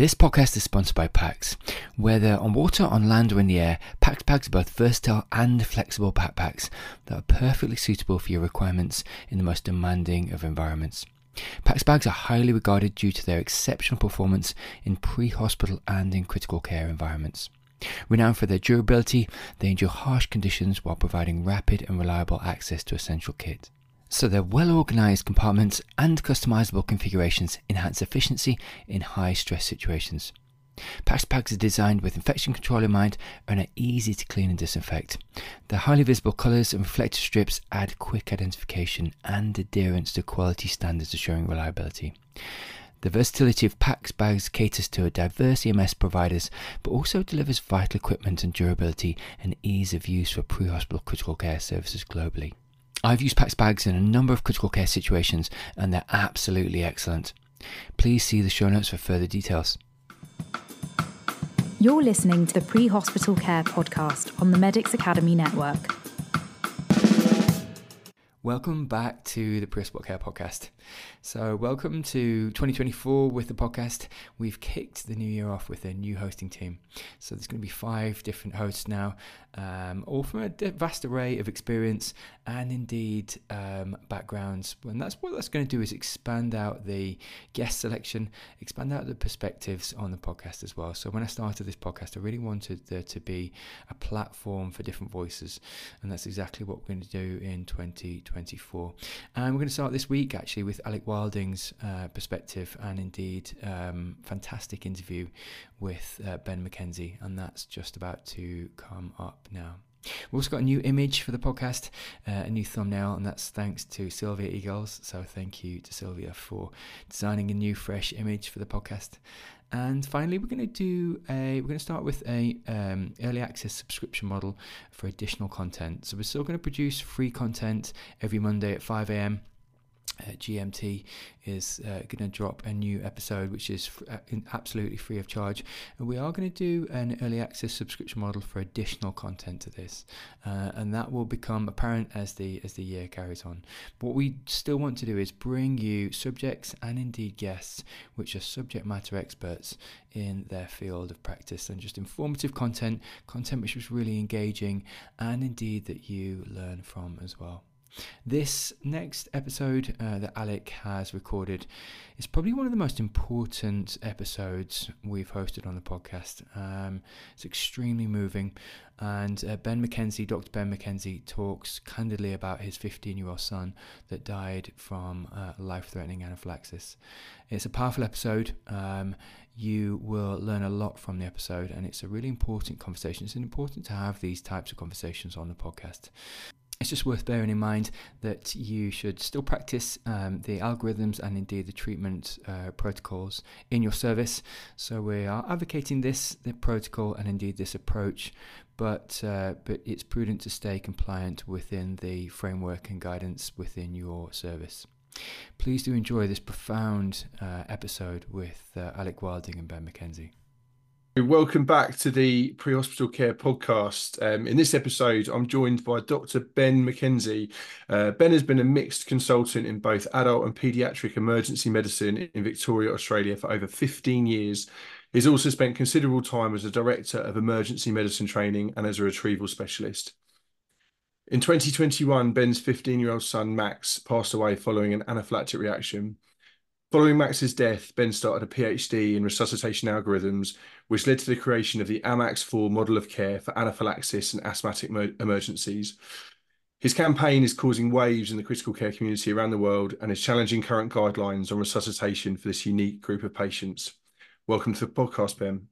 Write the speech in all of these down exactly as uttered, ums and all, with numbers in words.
This podcast is sponsored by PAX. Whether on water, on land or in the air, PAX bags are both versatile and flexible backpacks that are perfectly suitable for your requirements in the most demanding of environments. PAX bags are highly regarded due to their exceptional performance in pre-hospital and in critical care environments. Renowned for their durability, they endure harsh conditions while providing rapid and reliable access to essential kit. So their well-organized compartments and customizable configurations enhance efficiency in high-stress situations. PAX bags are designed with infection control in mind and are easy to clean and disinfect. Their highly visible colors and reflective strips add quick identification and adherence to quality standards, assuring reliability. The versatility of PAX bags caters to a diverse E M S providers, but also delivers vital equipment and durability and ease of use for pre-hospital critical care services globally. I've used PAX bags in a number of critical care situations and they're absolutely excellent. Please see the show notes for further details. You're listening to the Pre-Hospital Care Podcast on the Medics Academy Network. Welcome back to the Pre-Hospital Care Podcast. So welcome to twenty twenty-four with the podcast. We've kicked the new year off with a new hosting team. So there's going to be five different hosts now, um, all from a vast array of experience and indeed um, backgrounds. And that's what that's going to do is expand out the guest selection, expand out the perspectives on the podcast as well. So when I started this podcast, I really wanted there to be a platform for different voices. And that's exactly what we're going to do in twenty twenty-four. And we're going to start this week actually with Alec Wilding's uh, perspective and indeed um, fantastic interview with uh, Ben McKenzie, and that's just about to come up now. We've also got a new image for the podcast, uh, a new thumbnail, and that's thanks to Sylvia Eagles. So thank you to Sylvia for designing a new fresh image for the podcast. And finally, we're going to do a. We're going to start with a um, early access subscription model for additional content. So we're still going to produce free content every Monday at five a.m. Uh, G M T is uh, going to drop a new episode which is fr- absolutely free of charge, and we are going to do an early access subscription model for additional content to this, uh, and that will become apparent as the as the year carries on. But what we still want to do is bring you subjects and indeed guests which are subject matter experts in their field of practice, and just informative content content which is really engaging and indeed that you learn from as well. This next episode uh, that Alec has recorded is probably one of the most important episodes we've hosted on the podcast. Um, it's extremely moving, and uh, Ben McKenzie, Doctor Ben McKenzie, talks candidly about his fifteen-year-old son that died from uh, life-threatening anaphylaxis. It's a powerful episode. Um, you will learn a lot from the episode, and it's a really important conversation. It's important to have these types of conversations on the podcast. It's just worth bearing in mind that you should still practice um, the algorithms and indeed the treatment uh, protocols in your service. So we are advocating this the protocol and indeed this approach, but uh, but it's prudent to stay compliant within the framework and guidance within your service. Please do enjoy this profound uh, episode with uh, Alec Wilding and Ben McKenzie. Welcome back to the Pre-Hospital Care Podcast. Um, in this episode, I'm joined by Doctor Ben McKenzie. Uh, Ben has been a mixed consultant in both adult and paediatric emergency medicine in Victoria, Australia for over fifteen years. He's also spent considerable time as a director of emergency medicine training and as a retrieval specialist. In twenty twenty-one, Ben's fifteen-year-old son, Max, passed away following an anaphylactic reaction. Following Max's death, Ben started a PhD in resuscitation algorithms, which led to the creation of the A M A X four model of care for anaphylaxis and asthmatic mer- emergencies. His campaign is causing waves in the critical care community around the world and is challenging current guidelines on resuscitation for this unique group of patients. Welcome to the podcast, Ben.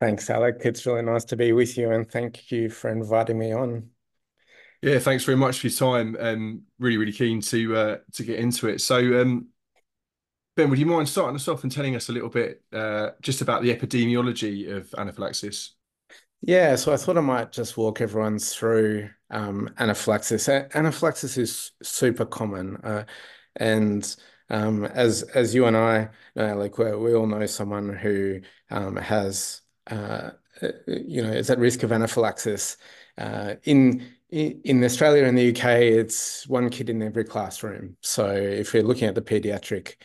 Thanks, Alec. It's really nice to be with you, and thank you for inviting me on. Yeah, thanks very much for your time. Um, really, really keen to uh, to get into it. So, um, Ben, would you mind starting us off and telling us a little bit uh, just about the epidemiology of anaphylaxis? Yeah, so I thought I might just walk everyone through um, anaphylaxis. A- anaphylaxis is super common. Uh, and um, as as you and I, uh, like we we all know someone who um, has, uh, you know, is at risk of anaphylaxis. Uh, in In Australia and the U K, it's one kid in every classroom. So if we're looking at the paediatric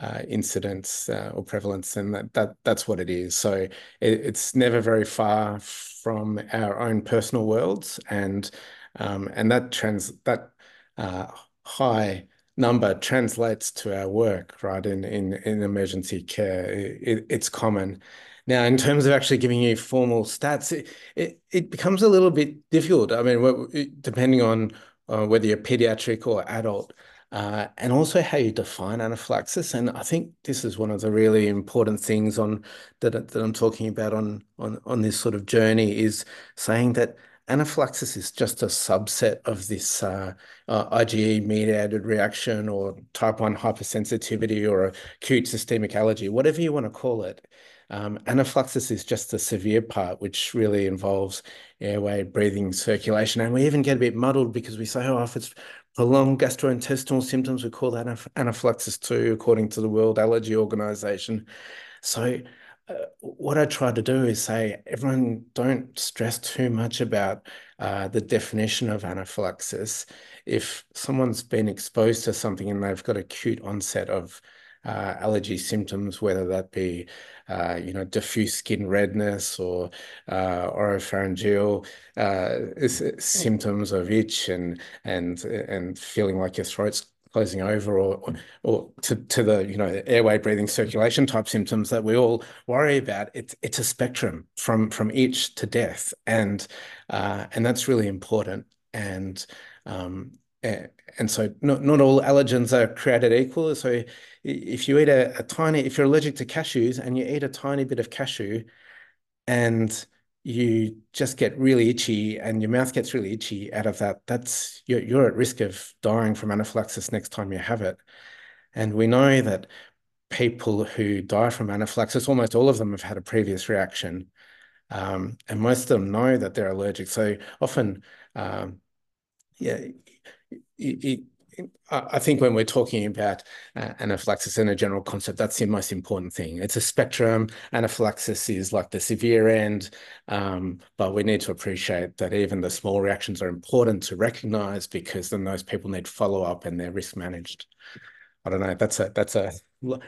uh, incidence uh, or prevalence, and that that that's what it is. So it, it's never very far from our own personal worlds, and um, and that trans that uh, high number translates to our work, right? In in in emergency care, it, it's common. Now, in terms of actually giving you formal stats, it, it, it becomes a little bit difficult. I mean, depending on uh, whether you're pediatric or adult, uh, and also how you define anaphylaxis. And I think this is one of the really important things on that, that I'm talking about on, on, on this sort of journey, is saying that anaphylaxis is just a subset of this uh, uh, IgE-mediated reaction or type one hypersensitivity or acute systemic allergy, whatever you want to call it. Um, anaphylaxis is just the severe part, which really involves airway, breathing, circulation. And we even get a bit muddled because we say, oh, if it's prolonged gastrointestinal symptoms, we call that anaphylaxis too, according to the World Allergy Organization. So uh, what I try to do is say, everyone, don't stress too much about uh, the definition of anaphylaxis. If someone's been exposed to something and they've got acute onset of Uh, allergy symptoms, whether that be, uh, you know, diffuse skin redness or uh, oropharyngeal uh, symptoms of itch and and and feeling like your throat's closing over, or or to to the you know airway, breathing, circulation type symptoms that we all worry about. It's it's a spectrum from from itch to death, and uh, and that's really important. And um, and so not, not all allergens are created equal. So if you eat a, a tiny, if you're allergic to cashews and you eat a tiny bit of cashew and you just get really itchy and your mouth gets really itchy out of that, that's you're, you're at risk of dying from anaphylaxis next time you have it. And we know that people who die from anaphylaxis, almost all of them have had a previous reaction. Um, and most of them know that they're allergic. So often, um, yeah, It, it, it, I think when we're talking about uh, anaphylaxis in a general concept, that's the most important thing. It's a spectrum. Anaphylaxis is like the severe end, um, but we need to appreciate that even the small reactions are important to recognise, because then those people need follow-up and they're risk managed. I don't know, that's a that's a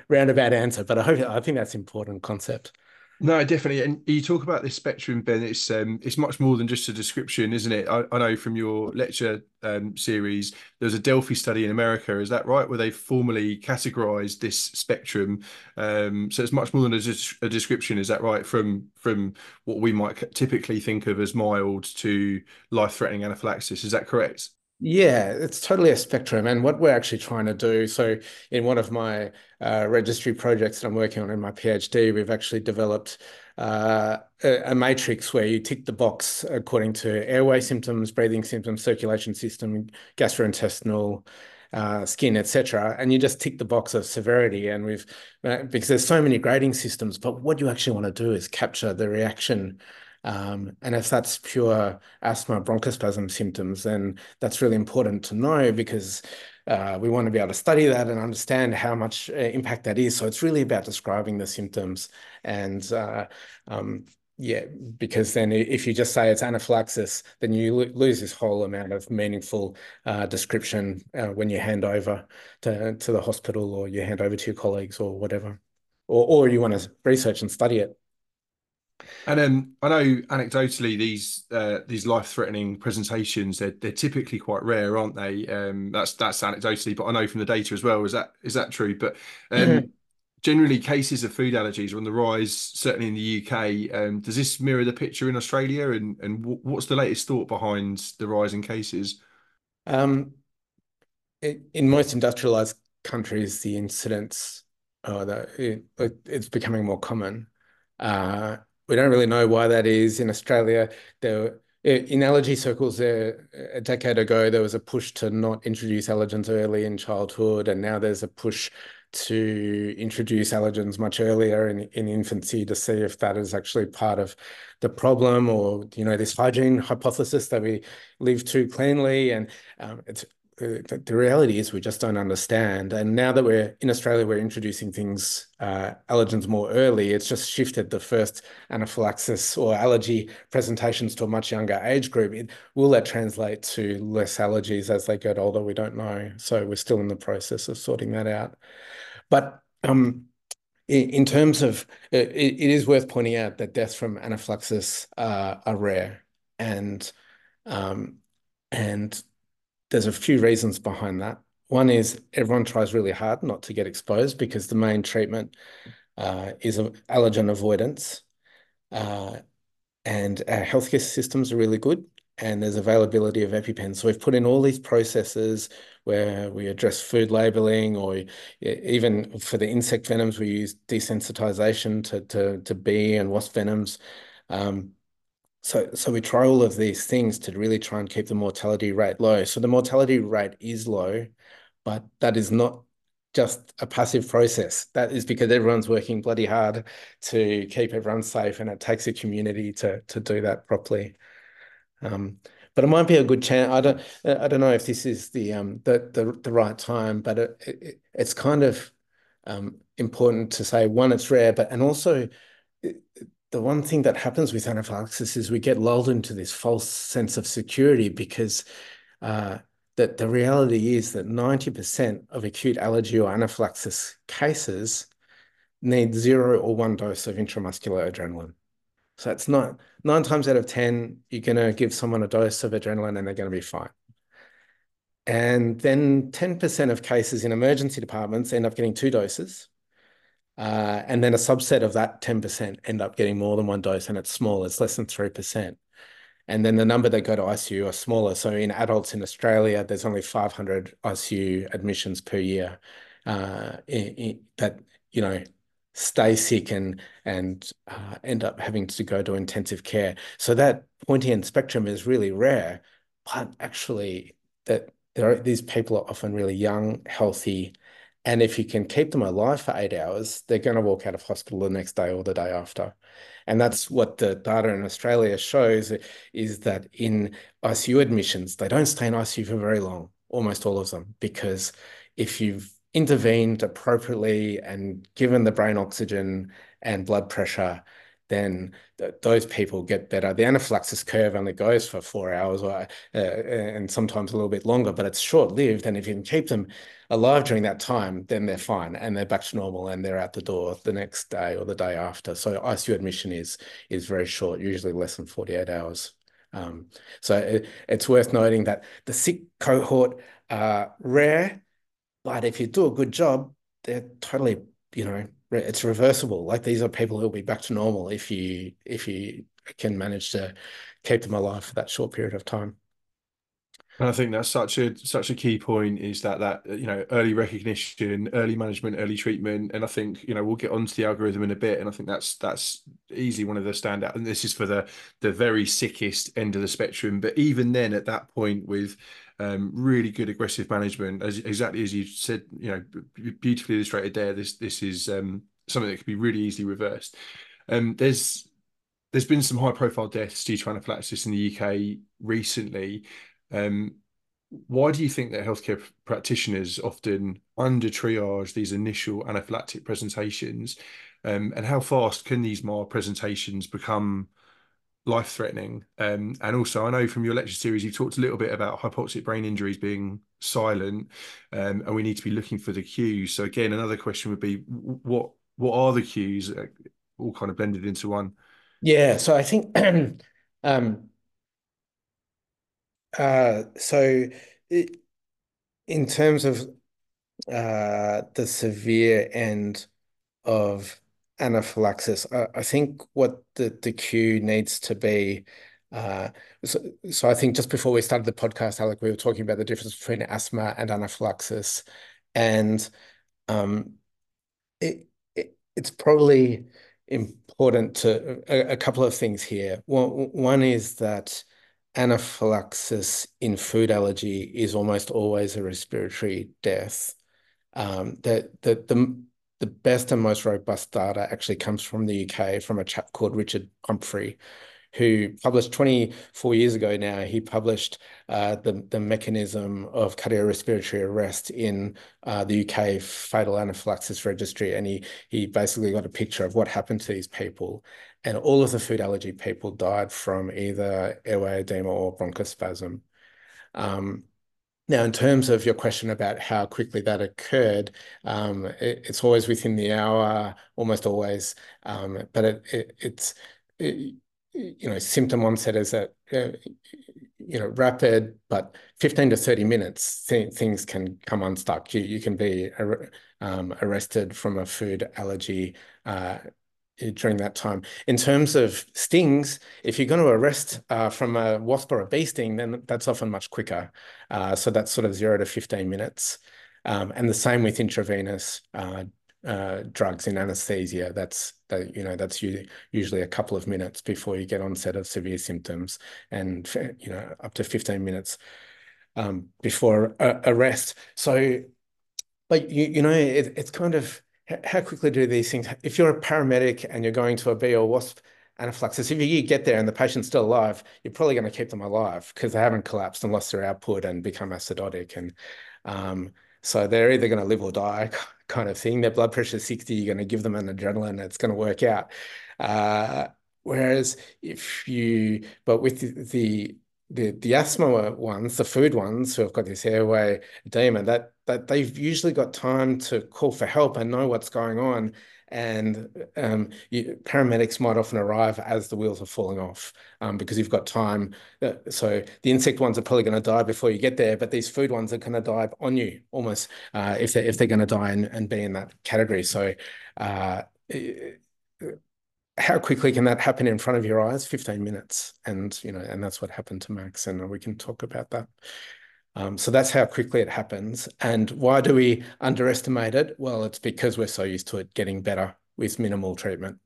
roundabout answer, but I hope I think that's an important concept. No, definitely. And you talk about this spectrum, Ben. It's um, it's much more than just a description, isn't it? I, I know from your lecture um, series, there was a Delphi study in America. Is that right? Where they formally categorised this spectrum. Um, so it's much more than a, a description. Is that right? From from what we might typically think of as mild to life-threatening anaphylaxis. Is that correct? Yeah, it's totally a spectrum. And what we're actually trying to do, so in one of my uh, registry projects that I'm working on in my PhD, we've actually developed uh, a, a matrix where you tick the box according to airway symptoms, breathing symptoms, circulation system, gastrointestinal, uh, skin, et cetera. And you just tick the box of severity. And we've, uh, because there's so many grading systems, but what you actually want to do is capture the reaction. Um, and if that's pure asthma, bronchospasm symptoms, then that's really important to know, because uh, we want to be able to study that and understand how much uh, impact that is. So it's really about describing the symptoms. And uh, um, yeah, because then if you just say it's anaphylaxis, then you lo lose this whole amount of meaningful uh, description uh, when you hand over to, to the hospital, or you hand over to your colleagues or whatever, or, or you want to research and study it. And um, I know anecdotally these uh, these life-threatening presentations, they're they're typically quite rare, aren't they? Um, that's that's anecdotally, but I know from the data as well. Is that is that true? But um, mm-hmm. generally, cases of food allergies are on the rise, certainly in the U K. Um, does this mirror the picture in Australia? And and what's the latest thought behind the rise in cases? Um, in most industrialised countries, the incidence, oh, the, it, it's becoming more common. Uh, We don't really know why that is. In Australia, there, in allergy circles, there, a decade ago, there was a push to not introduce allergens early in childhood, and now there's a push to introduce allergens much earlier in, in infancy to see if that is actually part of the problem, or you know this hygiene hypothesis that we live too cleanly. And um, it's the, the reality is we just don't understand. And now that we're in Australia, we're introducing things, uh, allergens more early. It's just shifted the first anaphylaxis or allergy presentations to a much younger age group. It, will that translate to less allergies as they get older? We don't know. So we're still in the process of sorting that out. But Um, in, in terms of, it, it is worth pointing out that deaths from anaphylaxis uh, are rare, and um, and there's a few reasons behind that. One is everyone tries really hard not to get exposed because the main treatment uh, is allergen avoidance, uh, and our healthcare systems are really good, and there's availability of EpiPens. So we've put in all these processes where we address food labelling, or even for the insect venoms, we use desensitization to, to, to bee and wasp venoms. Um, so, so we try all of these things to really try and keep the mortality rate low. So the mortality rate is low, but that is not just a passive process. That is because everyone's working bloody hard to keep everyone safe, and it takes a community to, to do that properly. Um, but it might be a good chance. I don't. I don't know if this is the um the the, the right time, but it, it it's kind of um important to say, one, it's rare, but and also it, the one thing that happens with anaphylaxis is we get lulled into this false sense of security, because uh, that the reality is that ninety percent of acute allergy or anaphylaxis cases need zero or one dose of intramuscular adrenaline. So it's not, nine times out of ten, you're going to give someone a dose of adrenaline and they're going to be fine. And then ten percent of cases in emergency departments end up getting two doses. Uh, and then a subset of that ten percent end up getting more than one dose, and it's small, it's less than three percent. And then the number that go to I C U are smaller. So in adults in Australia, there's only five hundred I C U admissions per year uh, in, in, that, you know, stay sick and and uh, end up having to go to intensive care. So that pointy end spectrum is really rare, but actually that there are, these people are often really young, healthy, and if you can keep them alive for eight hours, they're going to walk out of hospital the next day or the day after. And that's what the data in Australia shows, is that in I C U admissions, they don't stay in I C U for very long, almost all of them, because if you've intervened appropriately and given the brain oxygen and blood pressure, then th those people get better. The anaphylaxis curve only goes for four hours or, uh, and sometimes a little bit longer, but it's short-lived. And if you can keep them alive during that time, then they're fine and they're back to normal and they're out the door the next day or the day after. So I C U admission is, is very short, usually less than forty-eight hours. Um, so it, it's worth noting that the sick cohort are rare, but if you do a good job, they're totally, you know, it's reversible. Like, these are people who'll be back to normal if you if you can manage to keep them alive for that short period of time. And I think that's such a such a key point, is that that you know early recognition, early management, early treatment. And I think you know we'll get onto the algorithm in a bit. And I think that's that's easily one of the standout. And this is for the the very sickest end of the spectrum. But even then, at that point, with Um, really good aggressive management, as exactly as you said, you know, beautifully illustrated there. This this is um, something that could be really easily reversed. Um, there's there's been some high profile deaths due to anaphylaxis in the U K recently. Um, why do you think that healthcare practitioners often under triage these initial anaphylactic presentations, um, and how fast can these mild presentations become life-threatening? Um, and also, I know from your lecture series, you talked a little bit about hypoxic brain injuries being silent, um, and we need to be looking for the cues. So again, another question would be, what what are the cues, all kind of blended into one? Yeah, so I think, um, uh, so it, in terms of uh, the severe end of anaphylaxis, I, I think what the, the cue needs to be, uh, so, so I think just before we started the podcast, Alec, we were talking about the difference between asthma and anaphylaxis, and um, it, it it's probably important to, a, a couple of things here. One, one is that anaphylaxis in food allergy is almost always a respiratory death. Um, that the, the, the The best and most robust data actually comes from the U K, from a chap called Richard Humphrey, who published twenty-four years ago now. He published uh, the, the mechanism of cardiorespiratory arrest in uh, the U K fatal anaphylaxis registry. And he, he basically got a picture of what happened to these people. And all of the food allergy people died from either airway edema or bronchospasm. Um, Now, in terms of your question about how quickly that occurred, um, it, it's always within the hour, almost always. Um, but it, it, it's, it, you know, symptom onset is that, uh, you know, rapid, but fifteen to thirty minutes, th things can come unstuck. You, you can be ar um, arrested from a food allergy uh, during that time. In terms of stings, if you're going to arrest uh, from a wasp or a bee sting, then that's often much quicker. Uh, so that's sort of zero to fifteen minutes. Um, and the same with intravenous uh, uh, drugs in anesthesia. That's, that, you know, that's usually a couple of minutes before you get onset of severe symptoms, and, you know, up to fifteen minutes um, before uh, arrest. So, but, you, you know, it, it's kind of, how quickly do these things? If you're a paramedic and you're going to a bee or wasp anaphylaxis, if you get there and the patient's still alive, you're probably going to keep them alive because they haven't collapsed and lost their output and become acidotic. And um, so they're either going to live or die kind of thing. Their blood pressure is sixty, you're going to give them an adrenaline, it's going to work out. Uh, whereas if you, but with the, the The, the asthma ones, the food ones who have got this airway edema, that, that they've usually got time to call for help and know what's going on. And um, you, paramedics might often arrive as the wheels are falling off um, because you've got time. So the insect ones are probably going to die before you get there, but these food ones are going to die on you almost uh, if they're, if they're going to die and, and be in that category. So uh, it, how quickly can that happen in front of your eyes? fifteen minutes. And, you know, and that's what happened to Max, and we can talk about that. Um, so that's how quickly it happens. And why do we underestimate it? Well, it's because we're so used to it getting better with minimal treatment.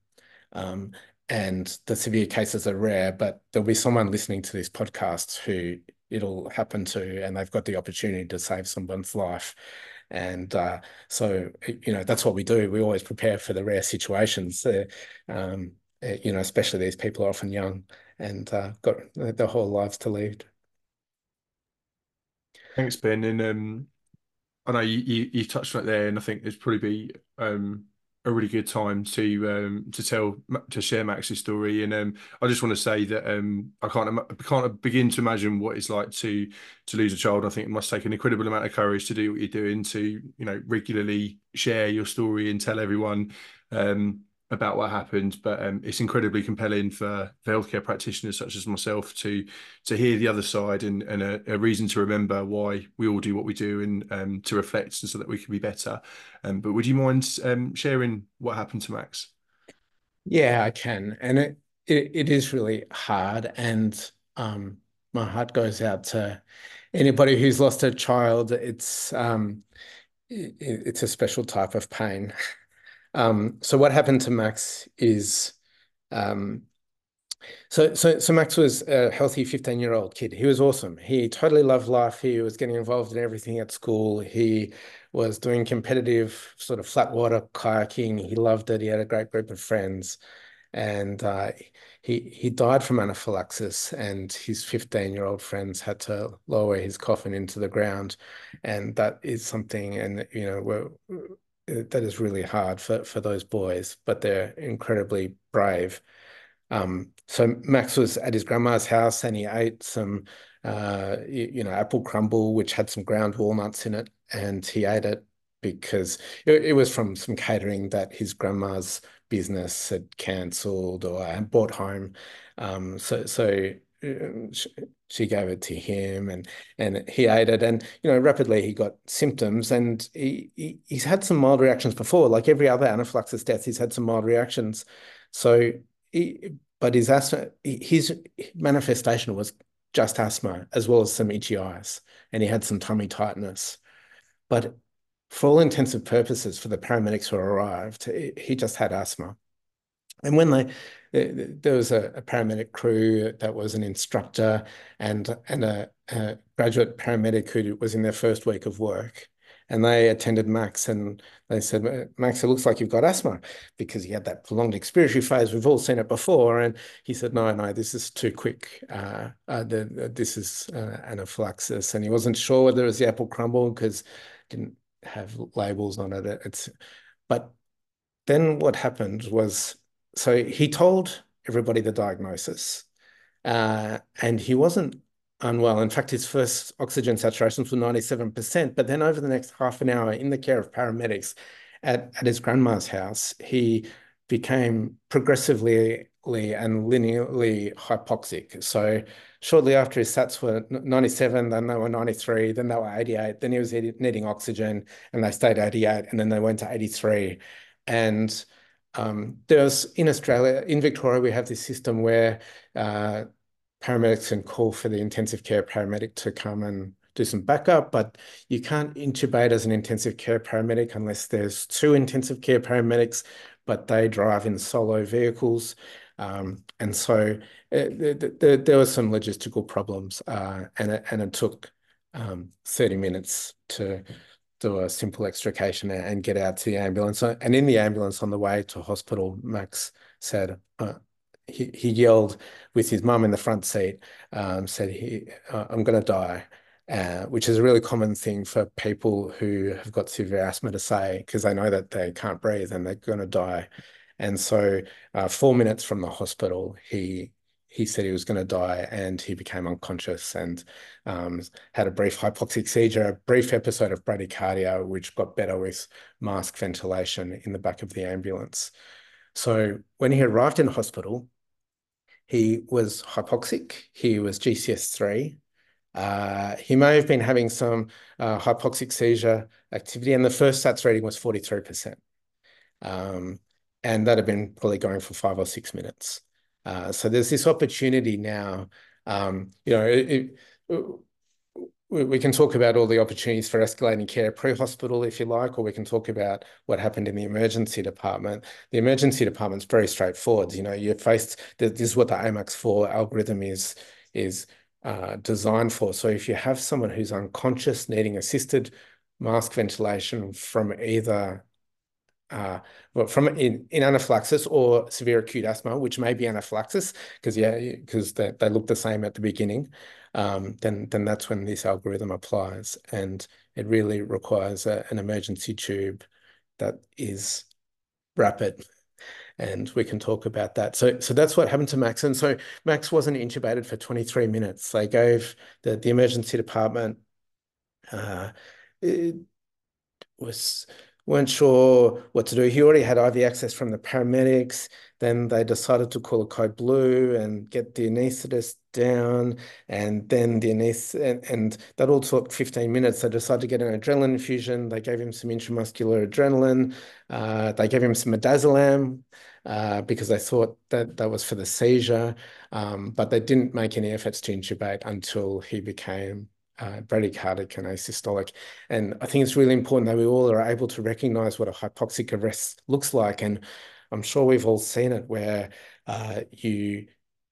Um, and the severe cases are rare, but there'll be someone listening to this podcast who it'll happen to, and they've got the opportunity to save someone's life. And uh, so, you know, that's what we do. We always prepare for the rare situations, uh, um, you know, especially these people are often young and uh, got their whole lives to lead. Thanks, Ben. And um, I know you, you, you touched on it there, and I think it's probably be um, a really good time to um, to tell, to share Max's story. And um, I just want to say that um, I can't I can't begin to imagine what it's like to to lose a child. I think it must take an incredible amount of courage to do what you're doing, to, you know, regularly share your story and tell everyone um, about what happened. But um, it's incredibly compelling for, for healthcare practitioners such as myself to to hear the other side, and, and a, a reason to remember why we all do what we do, and um, to reflect so that we can be better. Um, but would you mind um, sharing what happened to Max? Yeah, I can. And it it, it is really hard. And um, my heart goes out to anybody who's lost a child. It's, um, it, it's a special type of pain. Um, so what happened to Max is, um, so, so, so Max was a healthy fifteen year old kid. He was awesome. He totally loved life. He was getting involved in everything at school. He was doing competitive sort of flat water kayaking. He loved it. He had a great group of friends, and, uh, he, he died from anaphylaxis, and his fifteen year old friends had to lower his coffin into the ground. And that is something, and, you know, we're, that is really hard for, for those boys, but they're incredibly brave. Um, so Max was at his grandma's house, and he ate some, uh, you know, apple crumble, which had some ground walnuts in it. And he ate it because it, it was from some catering that his grandma's business had cancelled or had brought home. Um, so, so she gave it to him, and and he ate it, and, you know, rapidly he got symptoms, and he, he he's had some mild reactions before, like every other anaphylaxis death. He's had some mild reactions. So he, but his asthma, his manifestation was just asthma, as well as some itchy eyes, and he had some tummy tightness. But for all intents and purposes, for the paramedics who arrived, he just had asthma. And when they, there was a, a paramedic crew that was an instructor and, and a, a graduate paramedic who was in their first week of work. And they attended Max, and they said, "Max, it looks like you've got asthma," because he had that prolonged expiratory phase. We've all seen it before. And he said, no, no, this is too quick. Uh, uh, the, the, this is uh, anaphylaxis. And he wasn't sure whether it was the apple crumble because it didn't have labels on it. It's, but then what happened was, so he told everybody the diagnosis, uh, and he wasn't unwell. In fact, his first oxygen saturations were ninety-seven percent. But then over the next half an hour, in the care of paramedics at, at his grandma's house, he became progressively and linearly hypoxic. So shortly after, his sats were ninety-seven, then they were ninety-three, then they were eighty-eight, then he was needing oxygen, and they stayed eighty-eight, and then they went to eighty-three. And um, there's, in Australia, in Victoria, we have this system where uh, paramedics can call for the intensive care paramedic to come and do some backup, but you can't intubate as an intensive care paramedic unless there's two intensive care paramedics, but they drive in solo vehicles. Um, and so uh, th th there were some logistical problems, uh, and, it, and it took um, thirty minutes to do a simple extrication and, and get out to the ambulance. And in the ambulance on the way to hospital, Max said, uh, he, he yelled with his mum in the front seat, um, said, he, uh, I'm going to die. Uh, which is a really common thing for people who have got severe asthma to say, because they know that they can't breathe and they're going to die. And so uh, four minutes from the hospital, he he said he was going to die, and he became unconscious and um, had a brief hypoxic seizure, a brief episode of bradycardia, which got better with mask ventilation in the back of the ambulance. So when he arrived in hospital, he was hypoxic, he was G C S three, Uh, he may have been having some uh, hypoxic seizure activity, and the first SATS reading was forty-three percent. Um, and that had been probably going for five or six minutes. Uh, so there's this opportunity now, um, you know, it, it, we, we can talk about all the opportunities for escalating care pre-hospital, if you like, or we can talk about what happened in the emergency department. The emergency department's very straightforward. You know, you're faced, this is what the A MAX four algorithm is, is Uh, designed for. So if you have someone who's unconscious needing assisted mask ventilation from either uh, well, from in, in anaphylaxis or severe acute asthma, which may be anaphylaxis, because yeah, because they, they look the same at the beginning, um, then then that's when this algorithm applies, and it really requires a, an emergency tube that is rapid. And we can talk about that. So, so that's what happened to Max. And so Max wasn't intubated for twenty-three minutes. They gave the, the emergency department, uh, it was, weren't sure what to do. He already had I V access from the paramedics. Then they decided to call a code blue and get the anaesthetist down. And then the anaesthetist, and, and that all took fifteen minutes. They decided to get an adrenaline infusion. They gave him some intramuscular adrenaline. Uh, they gave him some midazolam uh, because they thought that that was for the seizure. Um, but they didn't make any efforts to intubate until he became Uh, bradycardic and asystolic. And I think it's really important that we all are able to recognize what a hypoxic arrest looks like. And I'm sure we've all seen it, where uh, you,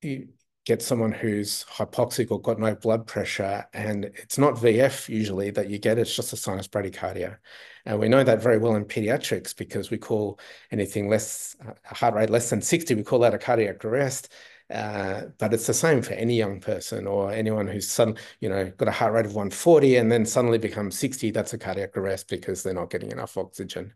you get someone who's hypoxic or got no blood pressure, and it's not V F usually that you get, it's just a sinus bradycardia. And we know that very well in pediatrics, because we call anything less, a heart rate less than sixty, we call that a cardiac arrest. Uh, but it's the same for any young person or anyone who's suddenly, you know, got a heart rate of one forty and then suddenly becomes sixty, that's a cardiac arrest because they're not getting enough oxygen.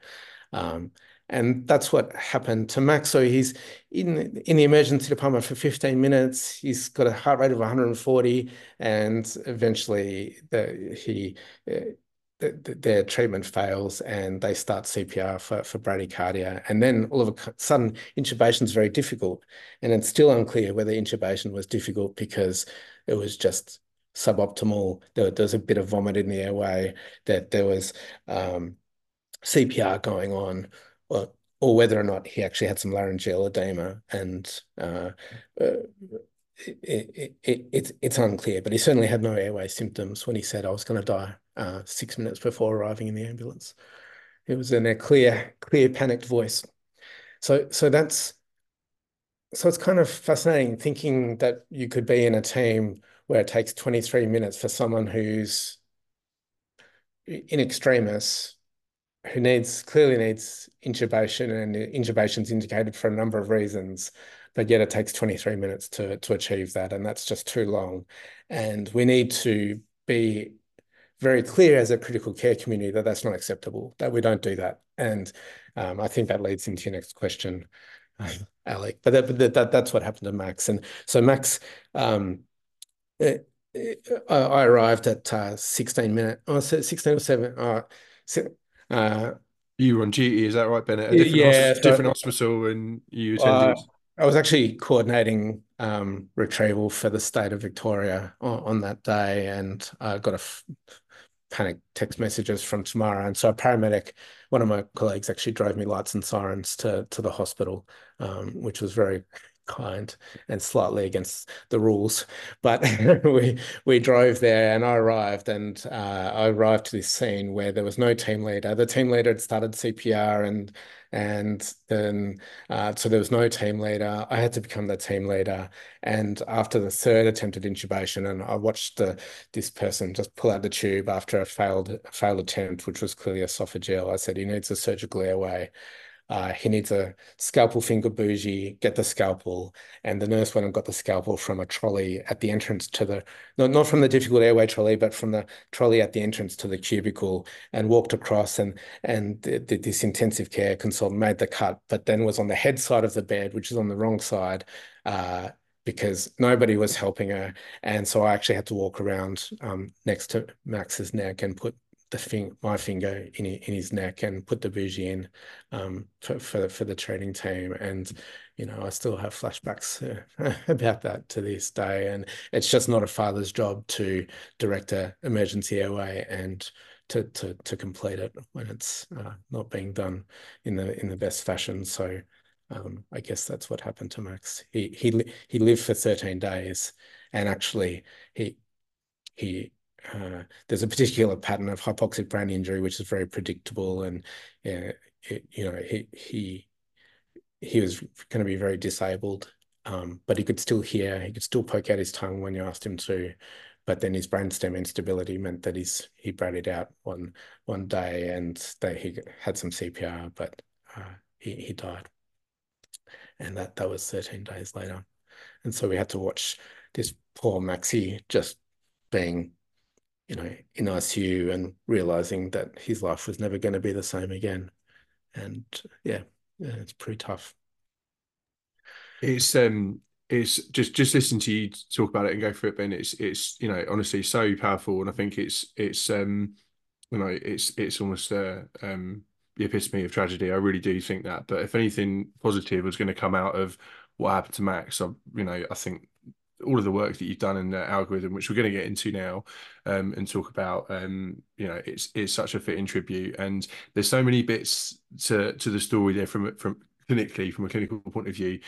Um, and that's what happened to Max. So he's in, in the emergency department for fifteen minutes. He's got a heart rate of one forty, and eventually the, he, uh, the, the, their treatment fails and they start C P R for, for bradycardia. And then all of a sudden, intubation is very difficult. And it's still unclear whether intubation was difficult because it was just suboptimal. There, there was a bit of vomit in the airway, that there was um, C P R going on, or, or whether or not he actually had some laryngeal edema. And uh, uh, it, it, it, it, it's unclear, but he certainly had no airway symptoms when he said, I was going to die. Uh, six minutes before arriving in the ambulance. It was in a clear, clear panicked voice. So, so that's, so it's kind of fascinating thinking that you could be in a team where it takes twenty-three minutes for someone who's in extremis, who needs, clearly needs intubation, and intubation's indicated for a number of reasons, but yet it takes twenty-three minutes to, to achieve that. And that's just too long. And we need to be very clear as a critical care community that that's not acceptable, that we don't do that. And um, I think that leads into your next question, um, Alec, but, that, but that, that's what happened to Max. And so Max, um, it, I, I arrived at uh, sixteen minute. I said sixteen or seven. Uh, uh, you were on duty, is that right, Ben? At a different, yeah, hosp- so, different hospital, and you attended. Uh, I was actually coordinating um, retrieval for the state of Victoria on, on that day, and I got a f- panic text messages from Tamara, and so a paramedic, one of my colleagues, actually drove me lights and sirens to to the hospital, um, which was very kind and slightly against the rules, but we we drove there, and I arrived, and uh, I arrived to this scene where there was no team leader. The team leader had started C P R, and and then uh, so there was no team leader. I had to become the team leader, and after the third attempted intubation, and I watched the, this person just pull out the tube after a failed failed attempt, which was clearly esophageal. I said, he needs a surgical airway. Uh, he needs a scalpel finger bougie, get the scalpel. And the nurse went and got the scalpel from a trolley at the entrance to the, not, not from the difficult airway trolley, but from the trolley at the entrance to the cubicle, and walked across, and and th- th- this intensive care consultant made the cut, but then was on the head side of the bed, which is on the wrong side, uh, because nobody was helping her. And so I actually had to walk around um, next to Max's neck and put the thing, my finger in in his neck, and put the bougie in um, for, for for the training team. And you know, I still have flashbacks uh, about that to this day. And it's just not a father's job to direct an emergency airway and to to to complete it when it's uh, not being done in the in the best fashion. So um, I guess that's what happened to Max. He he he lived for thirteen days, and actually he he. Uh, there's a particular pattern of hypoxic brain injury, which is very predictable, and uh, it, you know he he he was going to be very disabled, um, but he could still hear, he could still poke out his tongue when you asked him to, but then his brainstem instability meant that he's he bratted out one one day, and they he had some C P R, but uh, he he died, and that that was thirteen days later, and so we had to watch this poor Maxie just being, you know, in I C U, and realising that his life was never going to be the same again. And yeah, yeah, it's pretty tough. It's um, it's just just listen to you talk about it and go through it, Ben. It's it's you know, honestly, so powerful, and I think it's it's um, you know, it's it's almost uh, um, the epitome of tragedy. I really do think that. But if anything positive was going to come out of what happened to Max, I, you know, I think all of the work that you've done in that algorithm, which we're going to get into now, um, and talk about, um, you know, it's it's such a fitting tribute, and there's so many bits to to the story there from from clinically, from a clinical point of view.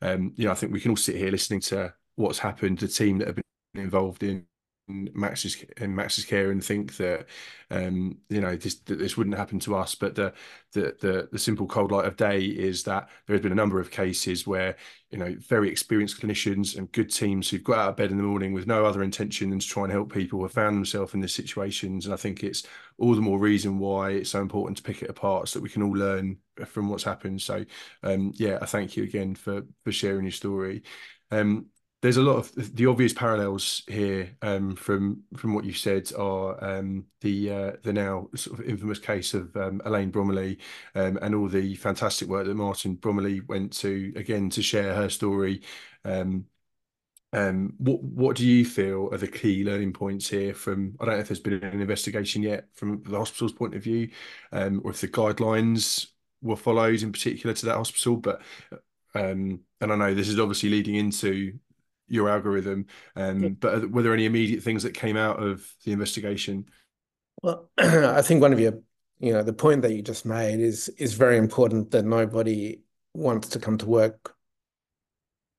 Um, you know, I think we can all sit here listening to what's happened, the team that have been involved in Max's and Max's care, and think that um, you know, this that this wouldn't happen to us. But the, the the the simple cold light of day is that there has been a number of cases where, you know, very experienced clinicians and good teams who've got out of bed in the morning with no other intention than to try and help people have found themselves in these situations. And I think it's all the more reason why it's so important to pick it apart so that we can all learn from what's happened. So um, yeah, I thank you again for for sharing your story. Um, There's a lot of the obvious parallels here um, from from what you said are um, the uh, the now sort of infamous case of um, Elaine Bromley, um, and all the fantastic work that Martin Bromley went to again to share her story. Um, um, what what do you feel are the key learning points here? From I don't know if there's been an investigation yet from the hospital's point of view, um, or if the guidelines were followed in particular to that hospital. But um, and I know this is obviously leading into your algorithm, um, yeah. But were there any immediate things that came out of the investigation? Well, I think one of your, you know, the point that you just made is is very important, that nobody wants to come to work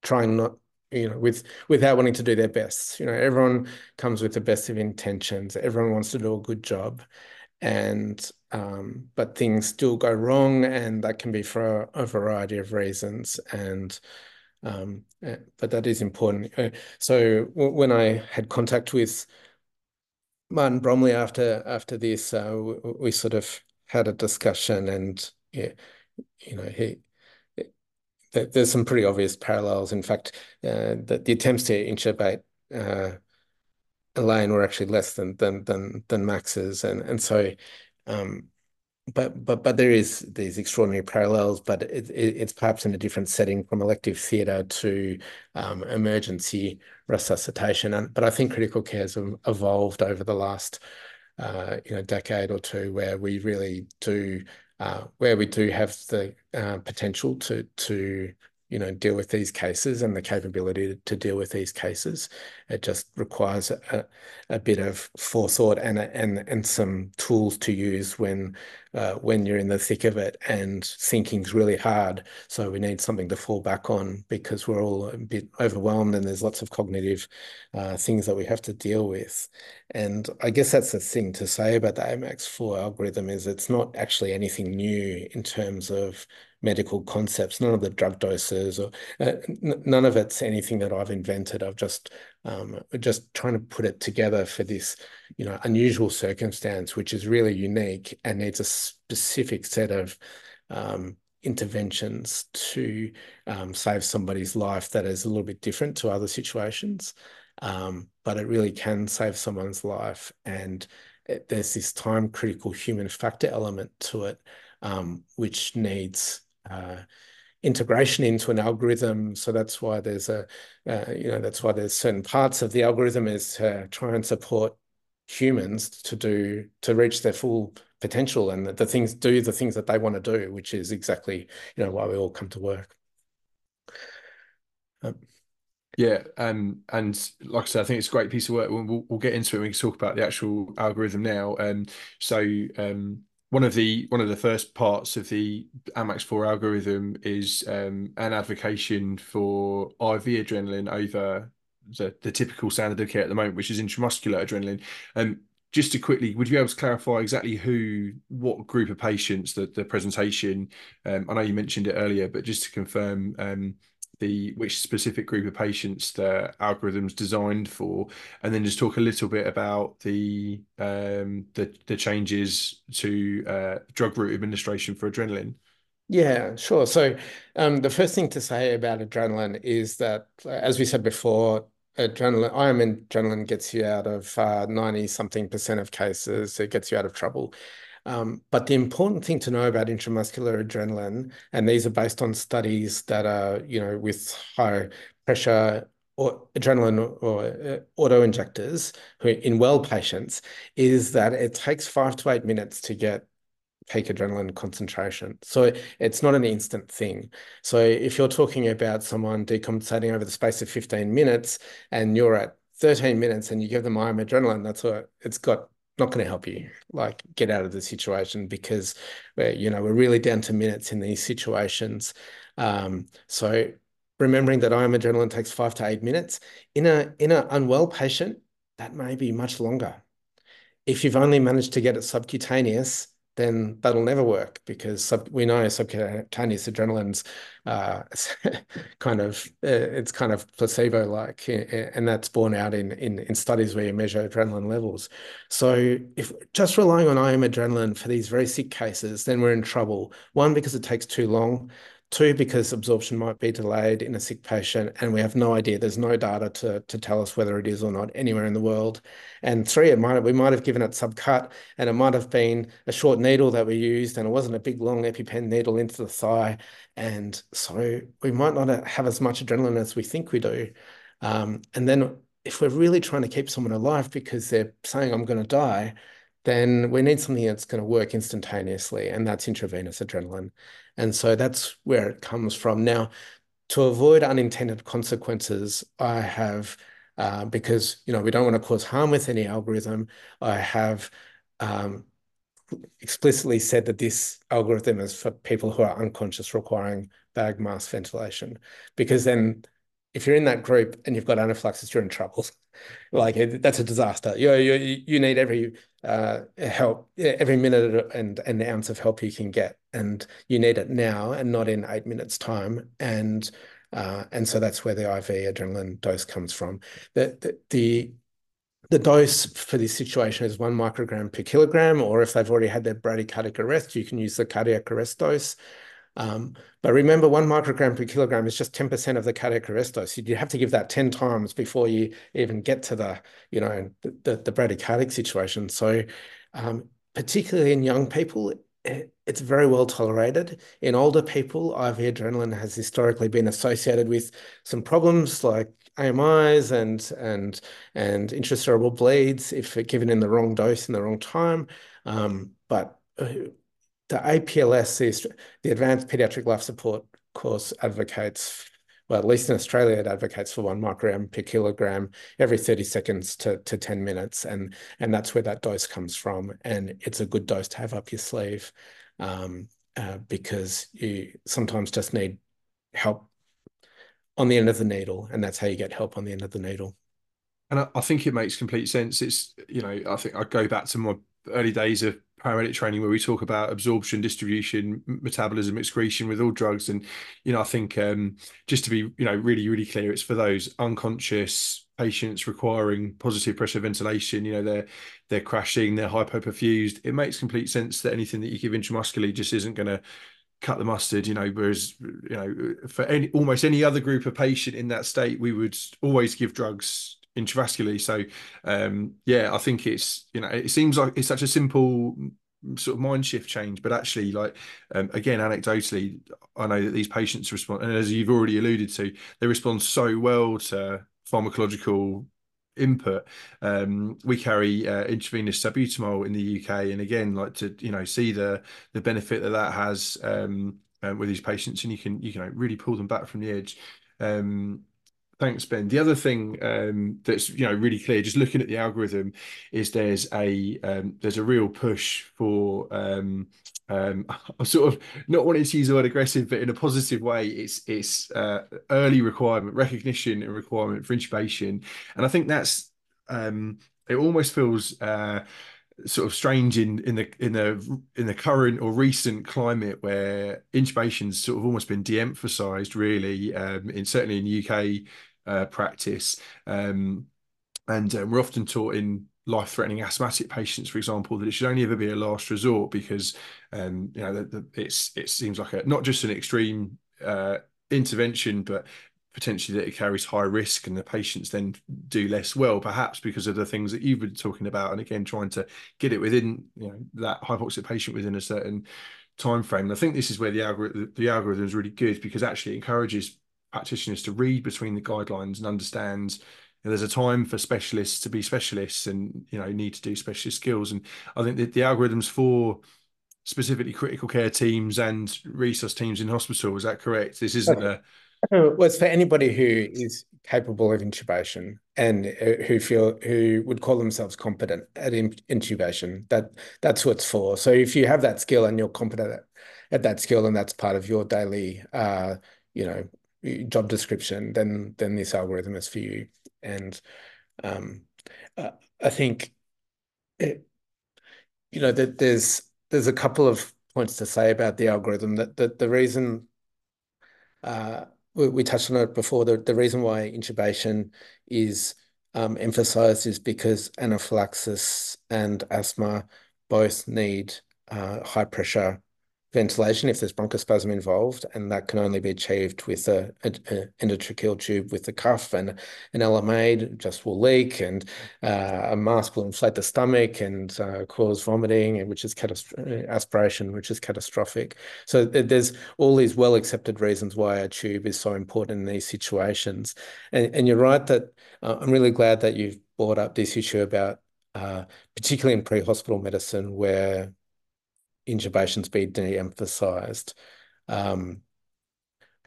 trying not, you know, with without wanting to do their best. You know, everyone comes with the best of intentions. Everyone wants to do a good job, and um, but things still go wrong, and that can be for a, a variety of reasons. And Um, but that is important. So when I had contact with Martin Bromley after after this, uh, we, we sort of had a discussion, and yeah, you know, he there's some pretty obvious parallels. In fact, uh, the, the attempts to intubate uh, Elaine were actually less than than than, than Max's, and and so um, but but but there is these extraordinary parallels, but it, it, it's perhaps in a different setting from elective theatre to um, emergency resuscitation. And, but I think critical care has evolved over the last uh, you know decade or two, where we really do uh, where we do have the uh, potential to to you know deal with these cases and the capability to, to deal with these cases. It just requires a, a bit of forethought and a, and and some tools to use when uh, when you're in the thick of it and thinking's really hard. So we need something to fall back on because we're all a bit overwhelmed and there's lots of cognitive uh, things that we have to deal with. And I guess that's the thing to say about the A MAX four algorithm is it's not actually anything new in terms of medical concepts, none of the drug doses or uh, n none of it's anything that I've invented. I've just um, just trying to put it together for this, you know, unusual circumstance, which is really unique and needs a specific set of um, interventions to um, save somebody's life that is a little bit different to other situations. Um, but it really can save someone's life. And it, there's this time critical human factor element to it, um, which needs Uh, integration into an algorithm. So that's why there's a, uh, you know, that's why there's certain parts of the algorithm is to try and support humans to do, to reach their full potential and that the things do the things that they want to do, which is exactly, you know, why we all come to work. Um, yeah. Um, and like I said, I think it's a great piece of work. We'll, we'll get into it. We can talk about the actual algorithm now. Um, so, um, One of the one of the first parts of the A MAX four algorithm is um, an advocation for I V adrenaline over the, the typical standard of care at the moment, which is intramuscular adrenaline. Um, just to quickly, would you be able to clarify exactly who, what group of patients, the, the presentation? Um, I know you mentioned it earlier, but just to confirm um, the which specific group of patients the algorithm's designed for, and then just talk a little bit about the um, the, the changes to uh, drug route administration for adrenaline. Yeah, sure. So um, the first thing to say about adrenaline is that, as we said before, adrenaline, I M adrenaline gets you out of uh, ninety something percent of cases. It gets you out of trouble. Um, but the important thing to know about intramuscular adrenaline, and these are based on studies that are, you know, with high pressure or adrenaline or uh, auto injectors who in well patients, is that it takes five to eight minutes to get peak adrenaline concentration. So it's not an instant thing. So if you're talking about someone decompensating over the space of fifteen minutes and you're at thirteen minutes and you give them I M adrenaline, that's what it's got. Not going to help you like get out of the situation because we're, you know, we're really down to minutes in these situations. Um, so remembering that I M adrenaline takes five to eight minutes in a, in an unwell patient, that may be much longer. If you've only managed to get it subcutaneous, then that'll never work because sub, we know subcutaneous adrenaline's uh, kind of uh, it's kind of placebo-like, and that's borne out in, in in studies where you measure adrenaline levels. So if just relying on I M adrenaline for these very sick cases, then we're in trouble. One, because it takes too long. Two, because absorption might be delayed in a sick patient, and we have no idea. There's no data to to tell us whether it is or not anywhere in the world. And three, it might we might have given it subcut, and it might have been a short needle that we used, and it wasn't a big long EpiPen needle into the thigh, and so we might not have as much adrenaline as we think we do. Um, and then, if we're really trying to keep someone alive because they're saying I'm going to die, then we need something that's going to work instantaneously, and that's intravenous adrenaline. And so that's where it comes from. Now, to avoid unintended consequences, I have, uh, because, you know, we don't want to cause harm with any algorithm, I have um, explicitly said that this algorithm is for people who are unconscious requiring bag mask ventilation, because then if you're in that group and you've got anaphylaxis, you're in trouble. Like it, that's a disaster. You, you, you need every uh, help, every minute and an ounce of help you can get, and you need it now and not in eight minutes time. And uh, and so that's where the I V adrenaline dose comes from. The, the, the, the dose for this situation is one microgram per kilogram, or if they've already had their bradycardic arrest, you can use the cardiac arrest dose. Um, but remember, one microgram per kilogram is just ten percent of the cardiac arrest dose. You have to give that ten times before you even get to the, you know, the, the bradycardic situation. So um, particularly in young people, it's very well tolerated. In older people, I V adrenaline has historically been associated with some problems like A M Is and and and intracerebral bleeds if given in the wrong dose in the wrong time. Um, but the A P L S, the Advanced Pediatric Life Support course, advocates, well, at least in Australia, it advocates for one microgram per kilogram every thirty seconds to, to ten minutes. And, and that's where that dose comes from. And it's a good dose to have up your sleeve um, uh, because you sometimes just need help on the end of the needle. And that's how you get help on the end of the needle. And I, I think it makes complete sense. It's, you know, I think I go back to my early days of paramedic training where we talk about absorption, distribution, metabolism, excretion with all drugs. And, you know, I think um, just to be, you know, really, really clear, it's for those unconscious patients requiring positive pressure ventilation. You know, they're, they're crashing, they're hypoperfused. It makes complete sense that anything that you give intramuscularly just isn't going to cut the mustard, you know, whereas, you know, for any, almost any other group of patient in that state, we would always give drugs intravascularly. So um yeah, I think it's, you know, it seems like it's such a simple sort of mind shift change, but actually, like, um, again, anecdotally, I know that these patients respond, and as you've already alluded to, they respond so well to pharmacological input. Um we carry uh, intravenous salbutamol in the U K, and again, like, to, you know, see the the benefit that that has um uh, with these patients, and you can you know really pull them back from the edge. um Thanks, Ben. The other thing um, that's, you know, really clear, just looking at the algorithm, is there's a um, there's a real push for um, um, I'm sort of not wanting to use the word aggressive, but in a positive way, it's it's uh, early requirement, recognition, and requirement for intubation. And I think that's um, it almost feels uh, sort of strange in in the in the in the current or recent climate where intubation's sort of almost been de-emphasised, really, um, in certainly in U K. Uh, practice, um, and um, we're often taught in life-threatening asthmatic patients, for example, that it should only ever be a last resort, because um, you know the, the, it's it seems like a, not just an extreme uh, intervention, but potentially that it carries high risk, and the patients then do less well, perhaps because of the things that you've been talking about. And again, trying to get it within, you know, that hypoxic patient within a certain time frame. And I think this is where the algorithm the algorithm is really good, because actually it encourages practitioners to read between the guidelines and understand, you know, there's a time for specialists to be specialists, and, you know, need to do specialist skills. And I think that the algorithms for specifically critical care teams and resource teams in hospital, is that correct? This isn't a... Well, it's for anybody who is capable of intubation and who feel who would call themselves competent at intubation. That that's what it's for. So if you have that skill and you're competent at, at that skill, and that's part of your daily, uh, you know, job description, then then this algorithm is for you. And um, uh, I think it, you know that there's there's a couple of points to say about the algorithm. That that the reason uh, we, we touched on it before. The the reason why intubation is um, emphasised is because anaphylaxis and asthma both need uh, high pressure ventilation if there's bronchospasm involved, and that can only be achieved with a, a, a endotracheal tube with the cuff, and an L M A I D just will leak, and uh, a mask will inflate the stomach and uh, cause vomiting, which is aspiration, which is catastrophic. So there's all these well accepted reasons why a tube is so important in these situations. And, and you're right that uh, I'm really glad that you've brought up this issue about uh, particularly in pre-hospital medicine, where intubations be de-emphasised. Um,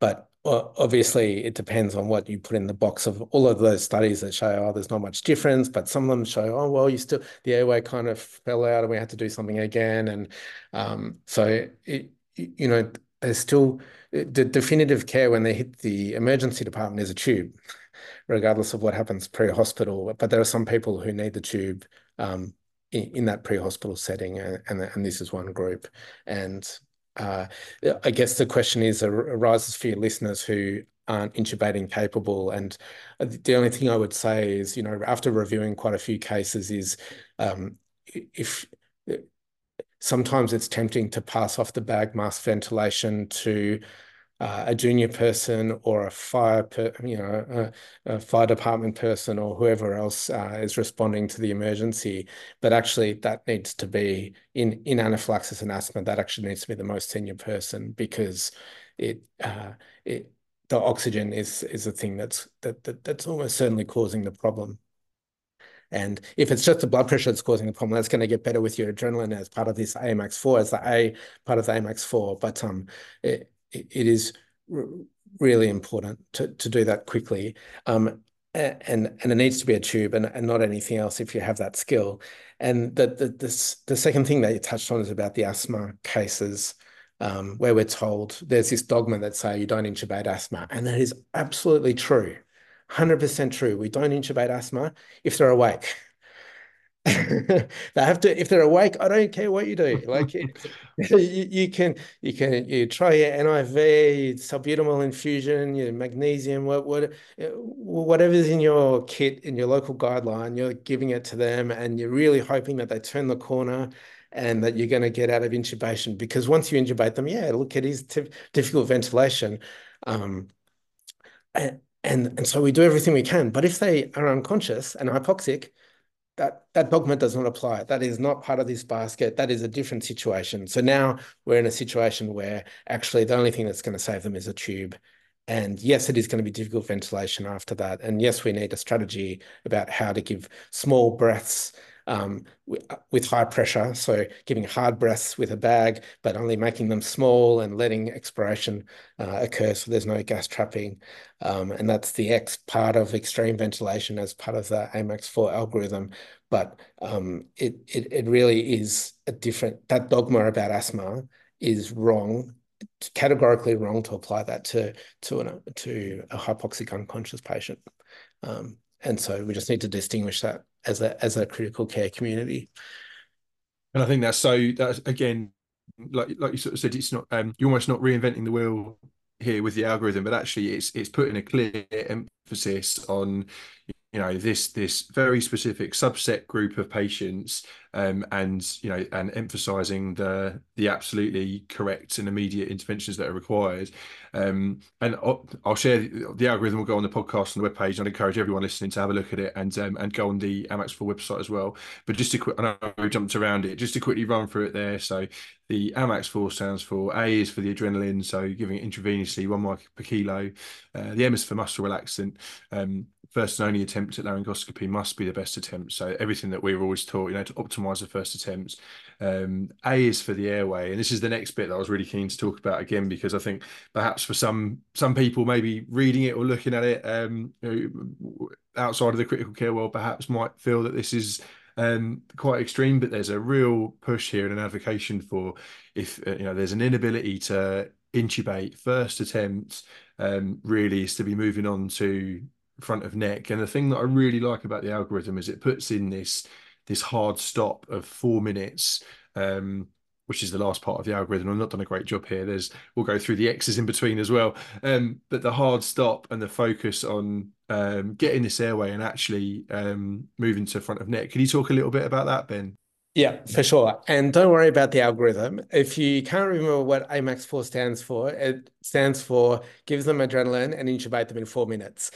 but uh, obviously it depends on what you put in the box of all of those studies that show, oh, there's not much difference, but some of them show, oh, well, you still, the airway kind of fell out and we had to do something again. And um, so, it, you know, there's still, the definitive care when they hit the emergency department is a tube, regardless of what happens pre-hospital. But there are some people who need the tube um, in that pre-hospital setting, and, and this is one group. And uh, I guess the question is arises for your listeners who aren't intubating capable. And the only thing I would say is, you know, after reviewing quite a few cases, is um, if sometimes it's tempting to pass off the bag mask ventilation to uh, a junior person or a fire, per, you know, a, a fire department person or whoever else uh, is responding to the emergency. But actually, that needs to be in in anaphylaxis and asthma. That actually needs to be the most senior person, because it uh, it the oxygen is is the thing that's that, that that's almost certainly causing the problem. And if it's just the blood pressure that's causing the problem, that's going to get better with your adrenaline as part of this A M A X four, as the A part of the A M A X four. But um, it, it is really important to, to do that quickly. Um, and, and it needs to be a tube and, and not anything else if you have that skill. And the, the, the, the second thing that you touched on is about the asthma cases, um, where we're told there's this dogma that say you don't intubate asthma. And that is absolutely true. one hundred percent true. We don't intubate asthma if they're awake. They have to. If they're awake, I don't care what you do. Like you, you can, you can, you try your N I V, salbutamol infusion, your magnesium, what, what, whatever's in your kit, in your local guideline, you're giving it to them, and you're really hoping that they turn the corner and that you're going to get out of intubation. Because once you intubate them, yeah, look, it is difficult ventilation. Um, and, And and so we do everything we can. But if they are unconscious and hypoxic, that, that dogma does not apply. That is not part of this basket. That is a different situation. So now we're in a situation where actually the only thing that's going to save them is a tube. And yes, it is going to be difficult ventilation after that. And yes, we need a strategy about how to give small breaths um, with, with high pressure. So giving hard breaths with a bag, but only making them small and letting expiration uh, occur so there's no gas trapping. Um, and that's the X part of extreme ventilation as part of the A M A X four algorithm. But um, it, it, it really is a different, that dogma about asthma is wrong, categorically wrong to apply that to, to, an, to a hypoxic unconscious patient. Um, and so we just need to distinguish that as a as a critical care community. And I think that's so that's again, like like you sort of said, it's not um you're almost not reinventing the wheel here with the algorithm, but actually it's it's putting a clear emphasis on you know this this very specific subset group of patients, um and you know and emphasizing the the absolutely correct and immediate interventions that are required. Um and I'll, I'll share the, the algorithm will go on the podcast and the webpage, and I'd encourage everyone listening to have a look at it, and um and go on the A M A X four website as well. But just to quick, I know we jumped around it, just to quickly run through it there. So the A M A X four stands for, A is for the adrenaline, so giving it intravenously, one micro per kilo. Uh, the M is for muscle relaxant. Um, first and only attempt at laryngoscopy must be the best attempt. So everything that we were always taught, you know, to optimise the first attempt. Um, A is for the airway. And this is the next bit that I was really keen to talk about again, because I think perhaps for some some people maybe reading it or looking at it um, you know, outside of the critical care world perhaps might feel that this is um quite extreme, but there's a real push here and an advocation for, if uh, you know there's an inability to intubate first attempt, um really is to be moving on to front of neck. And the thing that I really like about the algorithm is it puts in this this hard stop of four minutes, um which is the last part of the algorithm. I've not done a great job here. There's we'll go through the X's in between as well. Um, but the hard stop and the focus on um, getting this airway and actually um, moving to front of neck. Can you talk a little bit about that, Ben? Yeah, for sure. And don't worry about the algorithm. If you can't remember what A M A X four stands for, it stands for gives them adrenaline and intubate them in four minutes.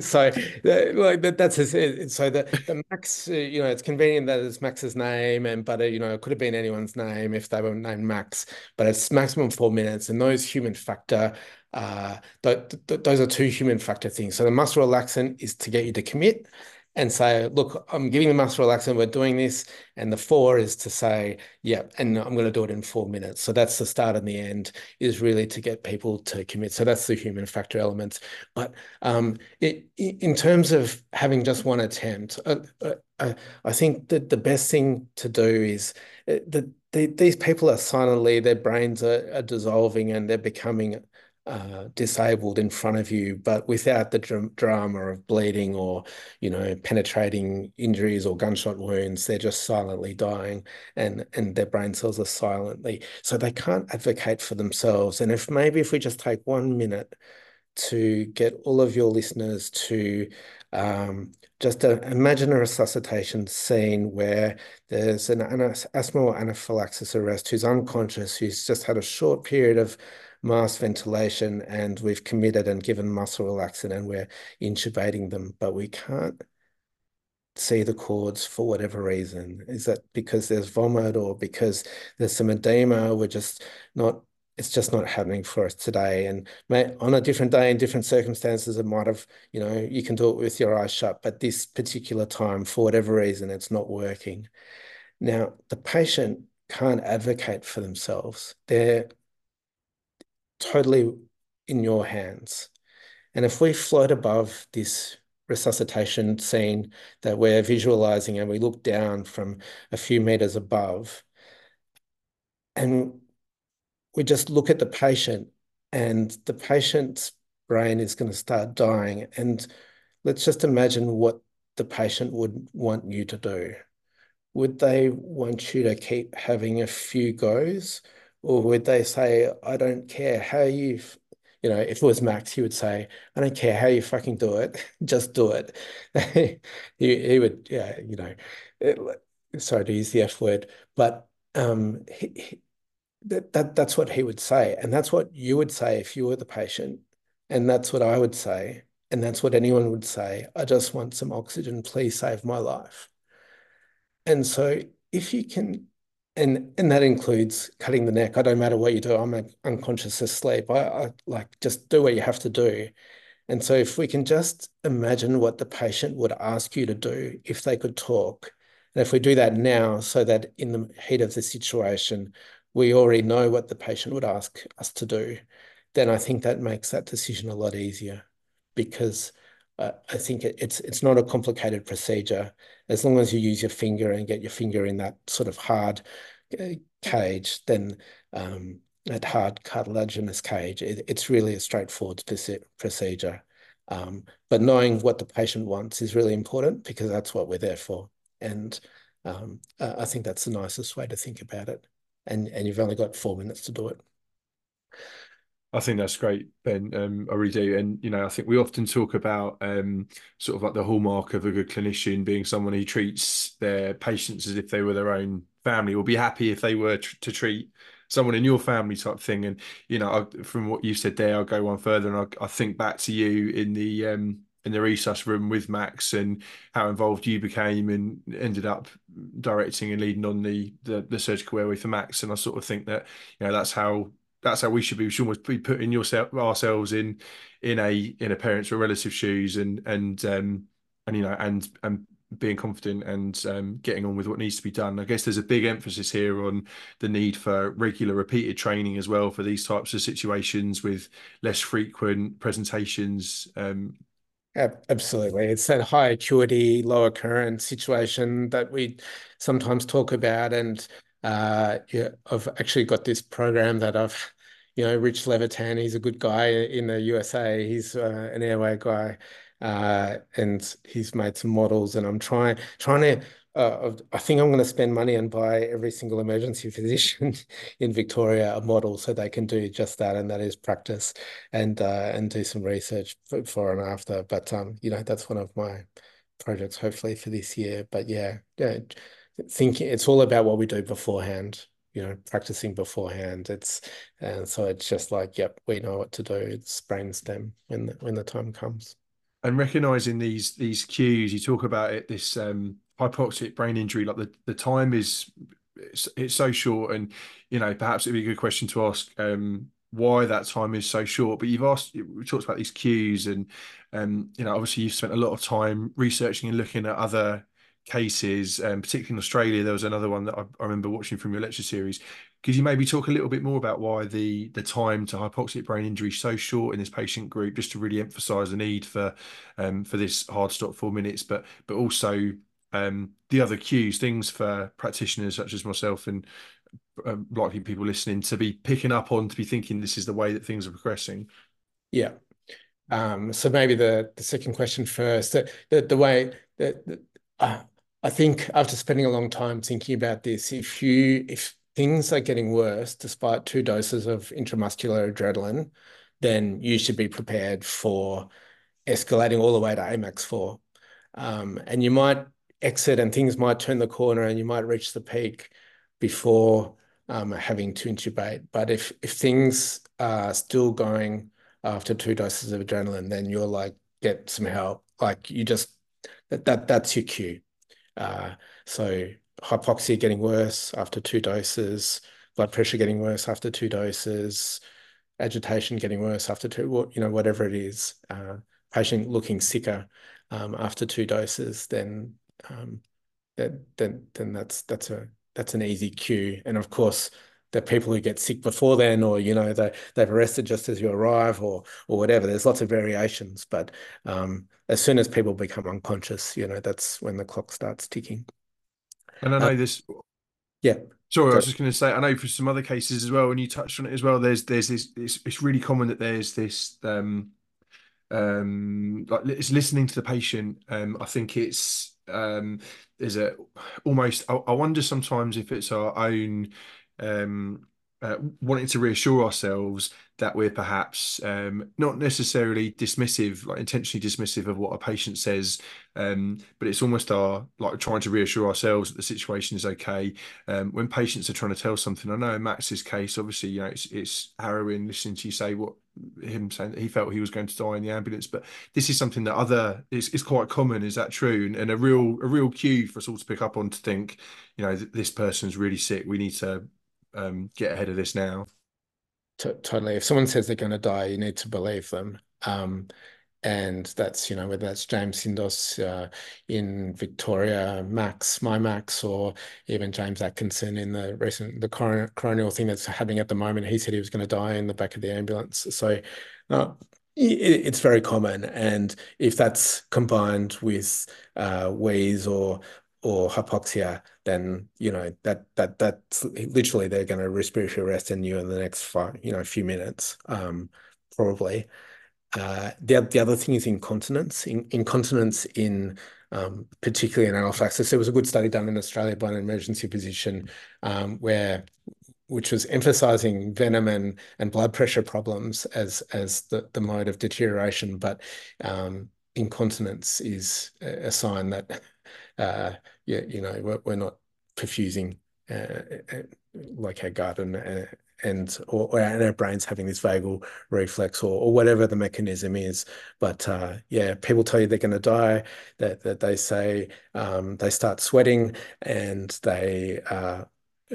so like that, that's it. So the, the Max, you know, it's convenient that it's Max's name, and but you know, it could have been anyone's name if they were named Max. But it's maximum four minutes, and those human factor. Uh, th th those are two human factor things. So the muscle relaxant is to get you to commit and say, look, I'm giving the muscle relaxant, we're doing this. And the four is to say, yeah, and I'm going to do it in four minutes. So that's the start and the end, is really to get people to commit. So that's the human factor element. But um, it, in terms of having just one attempt, uh, uh, uh, I think that the best thing to do is uh, that the, these people are silently, their brains are, are dissolving and they're becoming Uh, disabled in front of you, but without the dr drama of bleeding or you know penetrating injuries or gunshot wounds. They're just silently dying, and and their brain cells are silently, so they can't advocate for themselves. And if maybe if we just take one minute to get all of your listeners to um, just a, imagine a resuscitation scene where there's an asthma or anaphylaxis arrest who's unconscious, who's just had a short period of mask ventilation, and we've committed and given muscle relaxant, and we're intubating them, but we can't see the cords for whatever reason. Is that because there's vomit or because there's some edema? We're just not, it's just not happening for us today. And may, on a different day in different circumstances, it might have, you know, you can do it with your eyes shut, but this particular time, for whatever reason, it's not working. Now, the patient can't advocate for themselves. They're totally in your hands. And if we float above this resuscitation scene that we're visualizing and we look down from a few meters above, and we just look at the patient, and the patient's brain is going to start dying. And let's just imagine what the patient would want you to do. Would they want you to keep having a few goes, or would they say, I don't care how you, you know, if it was Max, he would say, I don't care how you fucking do it, just do it. he, he would, yeah, you know, it, sorry to use the F word, but um, he, he, That, that that's what he would say, and that's what you would say if you were the patient, and that's what I would say, and that's what anyone would say. I just want some oxygen, please save my life. And so if you can, and and that includes cutting the neck. I don't matter what you do, I'm unconscious asleep. I, I like, just do what you have to do. And so if we can just imagine what the patient would ask you to do if they could talk, and if we do that now, so that in the heat of the situation we already know what the patient would ask us to do, then I think that makes that decision a lot easier, because uh, I think it, it's it's not a complicated procedure. As long as you use your finger and get your finger in that sort of hard cage, then um, that hard cartilaginous cage, it, it's really a straightforward procedure. Um, but knowing what the patient wants is really important, because that's what we're there for. And um, I think that's the nicest way to think about it. And, and you've only got four minutes to do it. I think that's great, Ben. Um, I really do. And, you know, I think we often talk about um, sort of like the hallmark of a good clinician being someone who treats their patients as if they were their own family, or be happy if they were tr- to treat someone in your family type thing. And, you know, I, from what you said there, I'll go one further, and I, I think back to you in the um, in the resus room with Max, and how involved you became and ended up directing and leading on the, the, the surgical airway for Max. And I sort of think that, you know, that's how, that's how we should be. We should almost be putting yourself, ourselves in, in a, in a parent's or relative's shoes, and, and, um, and, you know, and, and being confident and um, getting on with what needs to be done. I guess there's a big emphasis here on the need for regular repeated training as well for these types of situations, with less frequent presentations, um, Absolutely. It's that high acuity, low occurrence situation that we sometimes talk about. And uh, yeah, I've actually got this program that I've, you know, Rich Levitan, he's a good guy in the U S A. He's uh, an airway guy, uh, and he's made some models, and I'm trying, trying to, uh, I think I'm going to spend money and buy every single emergency physician in Victoria a model so they can do just that, and that is practice, and uh, and do some research for and after. But um, you know, that's one of my projects hopefully for this year. But yeah, yeah, thinking it's all about what we do beforehand. You know, practicing beforehand. It's and uh, so it's just like, yep, we know what to do. It's brainstem when the, when the time comes. And recognizing these these cues, you talk about it. This um. hypoxic brain injury, like the, the time is it's, it's so short, and you know, perhaps it'd be a good question to ask um why that time is so short. But you've asked, we talked about these cues, and um you know, obviously you've spent a lot of time researching and looking at other cases, and um, particularly in Australia. There was another one that I, I remember watching from your lecture series. Could you maybe talk a little bit more about why the the time to hypoxic brain injury is so short in this patient group, just to really emphasize the need for um for this hard stop four minutes, but but also Um, the other cues, things for practitioners such as myself and uh, likely people listening to be picking up on, to be thinking this is the way that things are progressing? Yeah. Um, so maybe the, the second question first. The, the, the way that the, uh, I think after spending a long time thinking about this, if you if things are getting worse despite two doses of intramuscular adrenaline, then you should be prepared for escalating all the way to A MAX four. Um, and you might exit, and things might turn the corner, and you might reach the peak before um, having to intubate. But if, if things are still going after two doses of adrenaline, then you're like, get some help. Like you just, that, that that's your cue. Uh, so hypoxia getting worse after two doses, blood pressure getting worse after two doses, agitation getting worse after two, you know, whatever it is, uh, patient looking sicker um, after two doses, then um, that, then then that's that's a that's an easy cue. And of course, the people who get sick before then, or you know, they they've arrested just as you arrive, or or whatever. There's lots of variations, but um, as soon as people become unconscious, you know, that's when the clock starts ticking. And I know uh, this. Yeah. Sorry, Sorry, I was just going to say, I know for some other cases as well, and you touched on it as well, there's there's this, it's, it's really common that there's this, um, um, like it's listening to the patient. Um, I think it's, um, there's a almost, I, I wonder sometimes if it's our own, um, uh, wanting to reassure ourselves that we're perhaps um, not necessarily dismissive, like intentionally dismissive of what a patient says, um, but it's almost our like trying to reassure ourselves that the situation is okay. Um, when patients are trying to tell something, I know in Max's case, obviously, you know, it's, it's harrowing listening to you say what him saying that he felt he was going to die in the ambulance, but this is something that other is, is quite common. Is that true? And, and a real a real cue for us all to pick up on, to think, you know, th this person's really sick. We need to um, get ahead of this now. Totally. If someone says they're going to die, you need to believe them. Um, and that's, you know, whether that's James Sindos uh, in Victoria, Max, my Max, or even James Atkinson in the recent, the coron coronial thing that's happening at the moment. He said he was going to die in the back of the ambulance. So uh, it, it's very common. And if that's combined with uh, wheeze or or hypoxia, then you know that that that's literally they're going to respiratory arrest in you in the next five, you know, few minutes, um, probably. Uh, the the other thing is incontinence. In, incontinence in um, particularly in anaphylaxis, there was a good study done in Australia by an emergency physician, um, where which was emphasising venom and and blood pressure problems as as the the mode of deterioration, but um, incontinence is a sign that. Uh, yeah, you know, we're, we're not perfusing uh, like our gut and, uh, and, or, or our brain's having this vagal reflex or, or whatever the mechanism is. But uh, yeah, people tell you they're going to die, that, that they say um, they start sweating and they uh,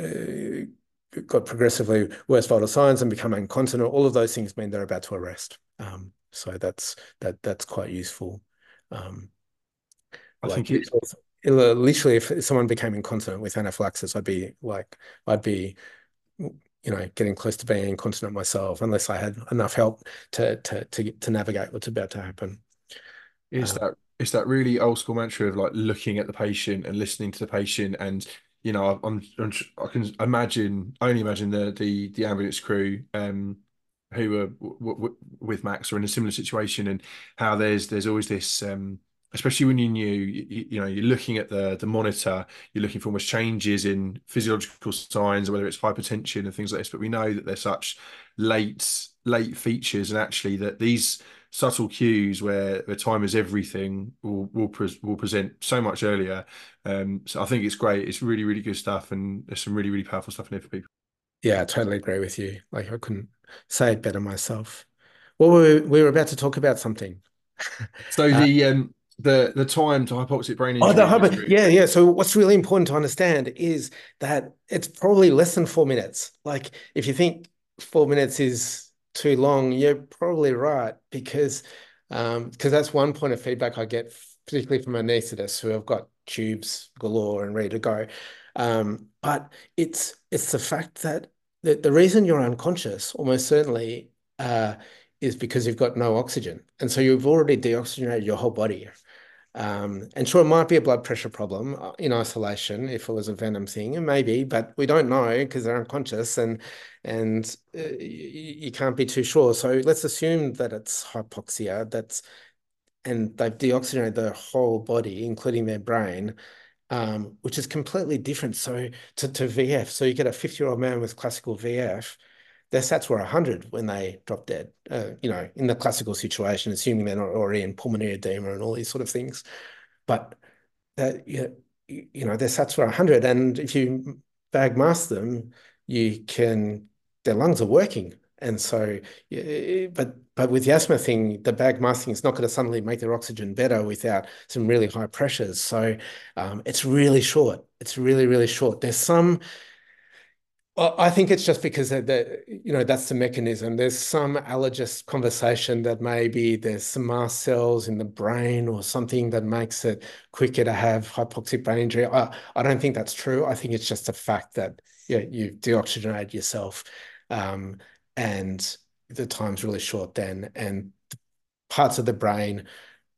uh, got progressively worse vital signs and become incontinent. All of those things mean they're about to arrest. Um, so that's, that, that's quite useful. Um, I like, think it's literally, if someone became incontinent with anaphylaxis, I'd be like, I'd be, you know, getting close to being incontinent myself, unless I had enough help to to to, to navigate what's about to happen. It's um, that it's that really old school mantra of like looking at the patient and listening to the patient, and you know, I'm, I'm I can imagine, only imagine the the the ambulance crew. Um, who were w w with Max or in a similar situation, and how there's there's always this. Um, Especially when you're new, you, you know, you're looking at the the monitor, you're looking for almost changes in physiological signs, whether it's hypertension and things like this. But we know that they're such late, late features, and actually that these subtle cues, where the time is everything, will will, pre will present so much earlier. Um, so I think it's great. It's really, really good stuff, and there's some really, really powerful stuff in there for people. Yeah, I totally agree with you. Like I couldn't say it better myself. Well, we were, we were about to talk about something. So the um, um The the time to hypoxic brain injury. Oh, the hypo yeah, yeah. So what's really important to understand is that it's probably less than four minutes. Like if you think four minutes is too long, you're probably right, because um, because that's one point of feedback I get, particularly from anaesthetists who have got tubes galore and ready to go. Um, but it's it's the fact that the, the reason you're unconscious almost certainly uh, is because you've got no oxygen, and so you've already deoxygenated your whole body. Um, and sure, it might be a blood pressure problem in isolation if it was a venom thing, maybe, but we don't know because they're unconscious, and and uh, you can't be too sure. So let's assume that it's hypoxia, that's, and they've deoxygenated their whole body, including their brain, um, which is completely different. So to, to V F, so you get a fifty-year-old man with classical V F. Their sats were one hundred when they dropped dead, uh, you know, in the classical situation, assuming they're not already in pulmonary edema and all these sort of things. But, that you know, their sats were one hundred. And if you bag mask them, you can, their lungs are working. And so, but but with the asthma thing, the bag masking is not going to suddenly make their oxygen better without some really high pressures. So um, it's really short. It's really, really short. There's some, I think it's just because they're, they're, you know, that's the mechanism. There's some allergist conversation that maybe there's some mast cells in the brain or something that makes it quicker to have hypoxic brain injury. I, I don't think that's true. I think it's just a fact that yeah, you deoxygenate yourself. Um, and the time's really short then. And parts of the brain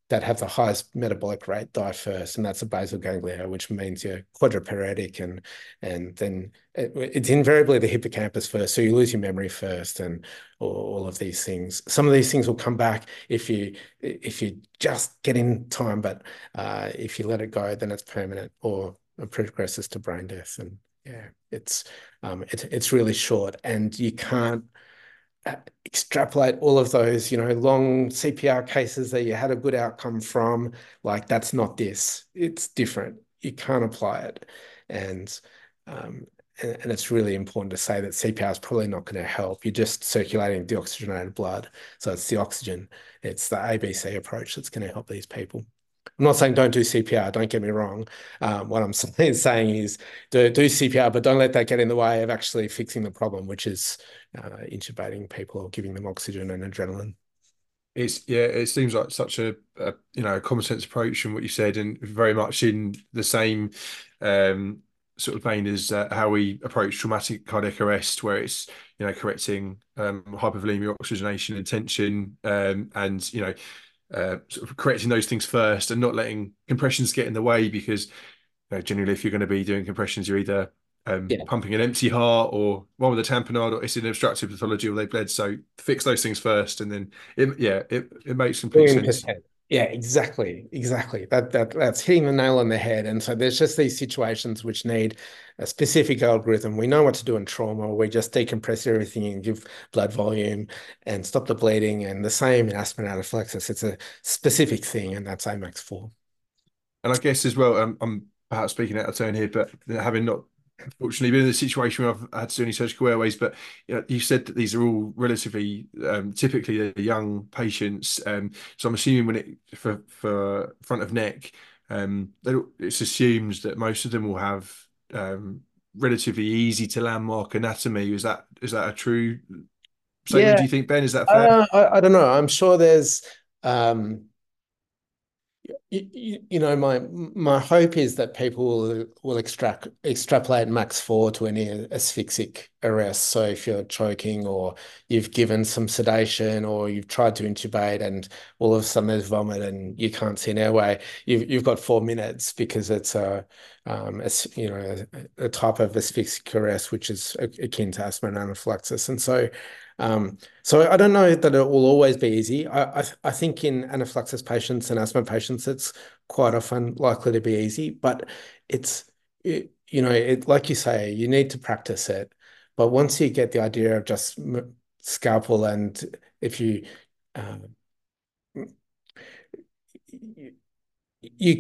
that have the highest metabolic rate die first, and that's the basal ganglia, which means you're quadriparetic, and and then it, it's invariably the hippocampus first, so you lose your memory first, and all, all of these things. Some of these things will come back if you if you just get in time, but uh, if you let it go, then it's permanent or it progresses to brain death. And yeah, it's um, it, it's really short, and you can't extrapolate all of those, you know, long C P R cases that you had a good outcome from. Like, that's not this. It's different. You can't apply it. And um, and, and it's really important to say that C P R is probably not going to help. You're just circulating deoxygenated blood. So it's the oxygen. It's the A B C approach that's going to help these people. I'm not saying don't do C P R, don't get me wrong. Um, what I'm saying is do, do C P R, but don't let that get in the way of actually fixing the problem, which is uh, intubating people or giving them oxygen and adrenaline. It's, yeah, it seems like such a, a you know, a common sense approach from what you said, and very much in the same um, sort of vein as uh, how we approach traumatic cardiac arrest, where it's, you know, correcting um, hypovolemic oxygenation and tension, um, and, you know, Uh, sort of correcting those things first and not letting compressions get in the way, because you know, generally if you're going to be doing compressions, you're either um, yeah. pumping an empty heart or one with a tamponade, or it's an obstructive pathology or they bled. So fix those things first, and then it, yeah, it, it makes complete sense. Yeah, exactly, exactly. That that that's hitting the nail on the head. And so there's just these situations which need a specific algorithm. We know what to do in trauma. We just decompress everything and give blood volume and stop the bleeding. And the same in asthma and anaphylaxis. It's a specific thing, and that's A MAX four. And I guess as well, um, I'm perhaps speaking out of turn here, but having not fortunately been in the situation where I've had to do any surgical airways, but you know, you said that these are all relatively um, typically the young patients, um, so I'm assuming when it for, for front of neck, um, they, it's assumed that most of them will have um, relatively easy to landmark anatomy. Is that is that a true statement? Yeah. Do you think, Ben? Is that fair? Uh, I, I don't know. I'm sure there's um... You, you, you know, my my hope is that people will will extract, extrapolate max four to any asphyxic arrest. So if you're choking or you've given some sedation or you've tried to intubate and all of a sudden there's vomit and you can't see an airway, you've, you've got four minutes because it's a, um, a you know a, a type of asphyxic arrest which is akin to asthma and anaphylaxis. And so Um, so I don't know that it will always be easy. I, I, I think in anaphylaxis patients and asthma patients, it's quite often likely to be easy, but it's, it, you know, it, like you say, you need to practice it. But once you get the idea of just scalpel, and if you, um, you, you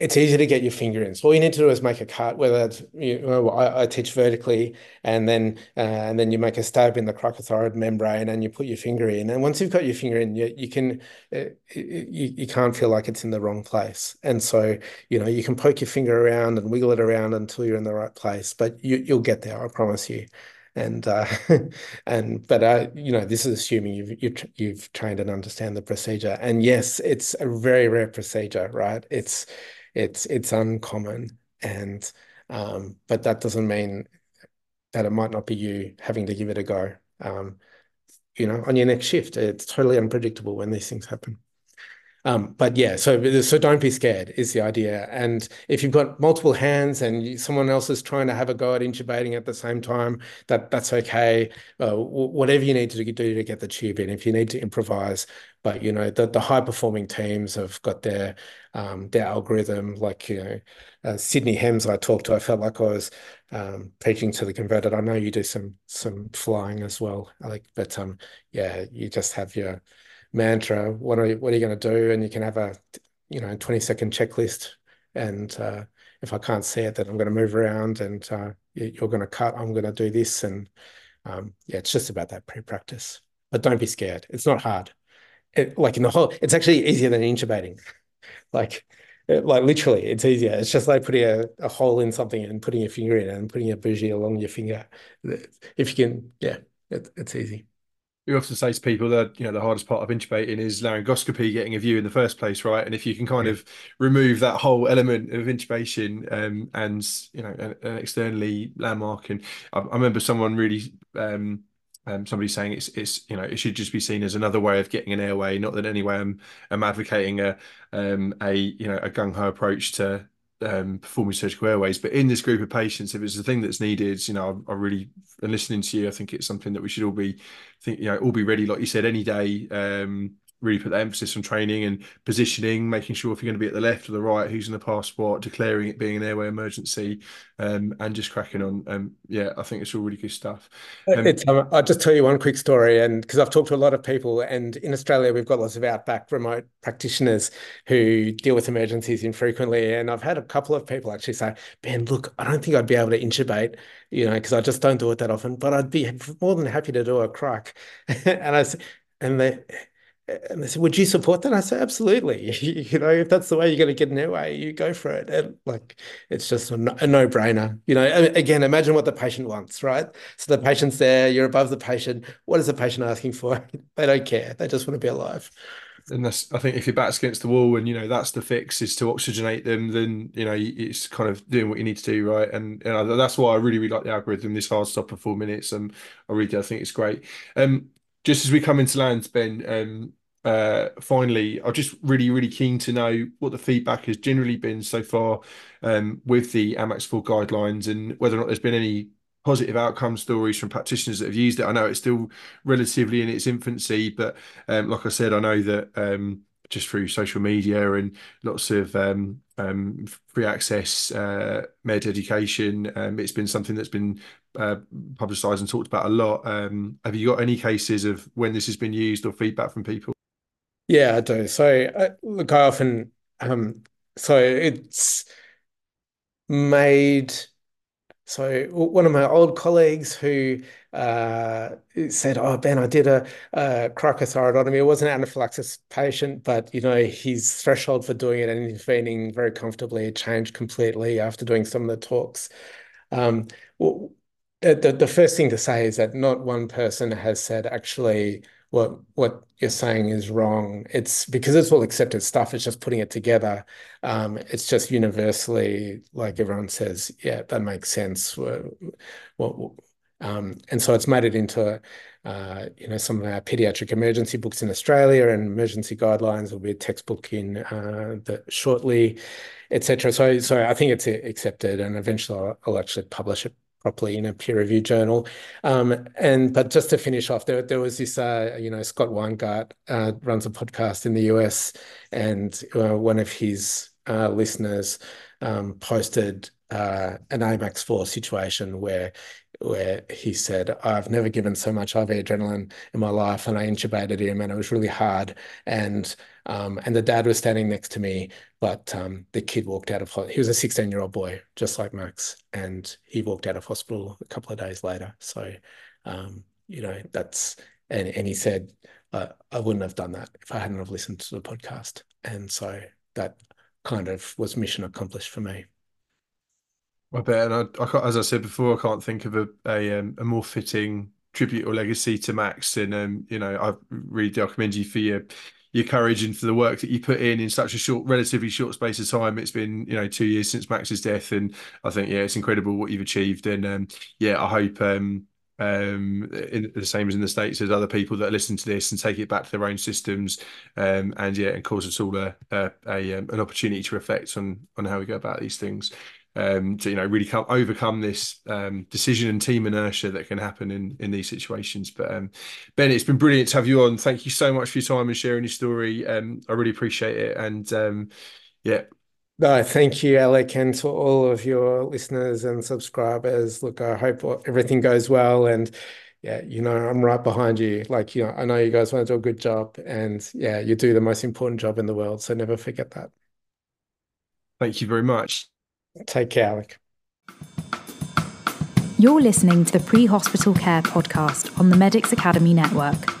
it's easy to get your finger in. So all you need to do is make a cut, whether it's, you know, I, I teach vertically, and then uh, and then you make a stab in the cricothyroid membrane and you put your finger in. And once you've got your finger in, you, you can uh, you, you can't feel like it's in the wrong place. And so, you know, you can poke your finger around and wiggle it around until you're in the right place, but you, you'll get there, I promise you. And uh, and but uh, you know, this is assuming you've, you've you've trained and understand the procedure. And yes, it's a very rare procedure, right? It's It's it's uncommon, and um, but that doesn't mean that it might not be you having to give it a go. Um, you know, on your next shift, it's totally unpredictable when these things happen. Um, but yeah, so so don't be scared is the idea. And if you've got multiple hands and you, someone else is trying to have a go at intubating at the same time, that that's okay. Uh, whatever you need to do to get the tube in, if you need to improvise. But you know, the, the high performing teams have got their um, their algorithm. Like, you know, uh, Sydney Hems I talked to, I felt like I was um, preaching to the converted. I know you do some some flying as well, Alec, but um, yeah, you just have your mantra, what are you, what are you going to do, and you can have a you know twenty second checklist, and uh if I can't see it, then I'm going to move around, and uh, you're going to cut, I'm going to do this. And um, yeah, it's just about that pre-practice. But don't be scared. It's not hard. It, like in the whole, it's actually easier than intubating. like, it, like literally, it's easier. It's just like putting a, a hole in something and putting your finger in and putting a bougie along your finger. If you can, yeah, it, it's easy. We often say to people that, you know, the hardest part of intubating is laryngoscopy, getting a view in the first place, right? And if you can kind yeah. of remove that whole element of intubation um, and, you know, uh, externally landmark. And I, I remember someone really, um, um, somebody saying it's, it's, you know, it should just be seen as another way of getting an airway. Not that anyway, I'm, I'm advocating a, um, a, you know, a gung-ho approach to um, performing surgical airways. But in this group of patients, if it's the thing that's needed, you know, I, I really, and listening to you, I think it's something that we should all be, think, you know, all be ready. Like you said, any day, um, really put the emphasis on training and positioning, making sure if you're going to be at the left or the right, who's in the past what, declaring it being an airway emergency, um, and just cracking on. Um, yeah, I think it's all really good stuff. Um, it's, um, I'll just tell you one quick story, and because I've talked to a lot of people, and in Australia, we've got lots of outback remote practitioners who deal with emergencies infrequently. And I've had a couple of people actually say, Ben, look, I don't think I'd be able to intubate, you know, because I just don't do it that often, but I'd be more than happy to do a crack. and I and they... And they said, would you support that? I said, absolutely. You know, if that's the way you're going to get an airway, you go for it. And like, it's just a no-brainer. You know, again, imagine what the patient wants, right? So the patient's there, you're above the patient. What is the patient asking for? They don't care. They just want to be alive. And that's, I think, if your back's against the wall and, you know, that's the fix is to oxygenate them, then, you know, it's kind of doing what you need to do, right? And, and that's why I really, really like the algorithm, this hard stop for four minutes. And I really do. I think it's great. Um, just as we come into land, Ben, um, Uh, finally, I'm just really, really keen to know what the feedback has generally been so far um, with the A max four guidelines, and whether or not there's been any positive outcome stories from practitioners that have used it. I know it's still relatively in its infancy, but um, like I said, I know that um, just through social media and lots of um, um, free access uh, med education, um, it's been something that's been uh, publicised and talked about a lot. Um, have you got any cases of when this has been used or feedback from people? Yeah, I do. So, uh, look, I often, um, so it's made, so one of my old colleagues who uh, said, oh, Ben, I did a, a cricothyroidotomy. It was an anaphylaxis patient, but, you know, his threshold for doing it and intervening very comfortably changed completely after doing some of the talks. Um, well, the, the first thing to say is that not one person has said, actually, what what you're saying is wrong. It's because it's all accepted stuff. It's just putting it together. Um, it's just universally, like everyone says, yeah, that makes sense. Well, um, and so it's made it into, uh, you know, some of our pediatric emergency books in Australia, and emergency guidelines will be a textbook in uh, the, shortly, et cetera. So, so I think it's accepted, and eventually I'll, I'll actually publish it properly in a peer-reviewed journal. Um, and but just to finish off, there, there was this, uh, you know, Scott Weingart uh, runs a podcast in the U S, and uh, one of his uh, listeners um, posted uh, an A max four situation where where he said, I've never given so much I V adrenaline in my life, and I intubated him, and it was really hard. And um, and the dad was standing next to me, but um, the kid walked out of hospital. He was a sixteen-year-old boy, just like Max, and he walked out of hospital a couple of days later. So, um, you know, that's, and, and he said, uh, I wouldn't have done that if I hadn't have listened to the podcast. And so that kind of was mission accomplished for me. I bet, and I, I, as I said before, I can't think of a a, um, a more fitting tribute or legacy to Max. And um, you know, I really do commend you for your your courage and for the work that you put in in such a short, relatively short space of time. It's been, you know, two years since Max's death, and I think, yeah, it's incredible what you've achieved. And um, yeah, I hope um, um, in, the same as in the States, there's other people that listen to this and take it back to their own systems, um, and yeah, and cause us all a, a, a um, an opportunity to reflect on on how we go about these things. Um, to, you know, really come, overcome this um, decision and team inertia that can happen in, in these situations. But um, Ben, it's been brilliant to have you on. Thank you so much for your time and sharing your story. Um, I really appreciate it. And um, yeah. No, thank you, Alec, and to all of your listeners and subscribers. Look, I hope everything goes well. And yeah, you know, I'm right behind you. Like, you know, I know you guys want to do a good job, and yeah, you do the most important job in the world. So never forget that. Thank you very much. Take care, Alec. You're listening to the Pre-Hospital Care Podcast on the Medics Academy Network.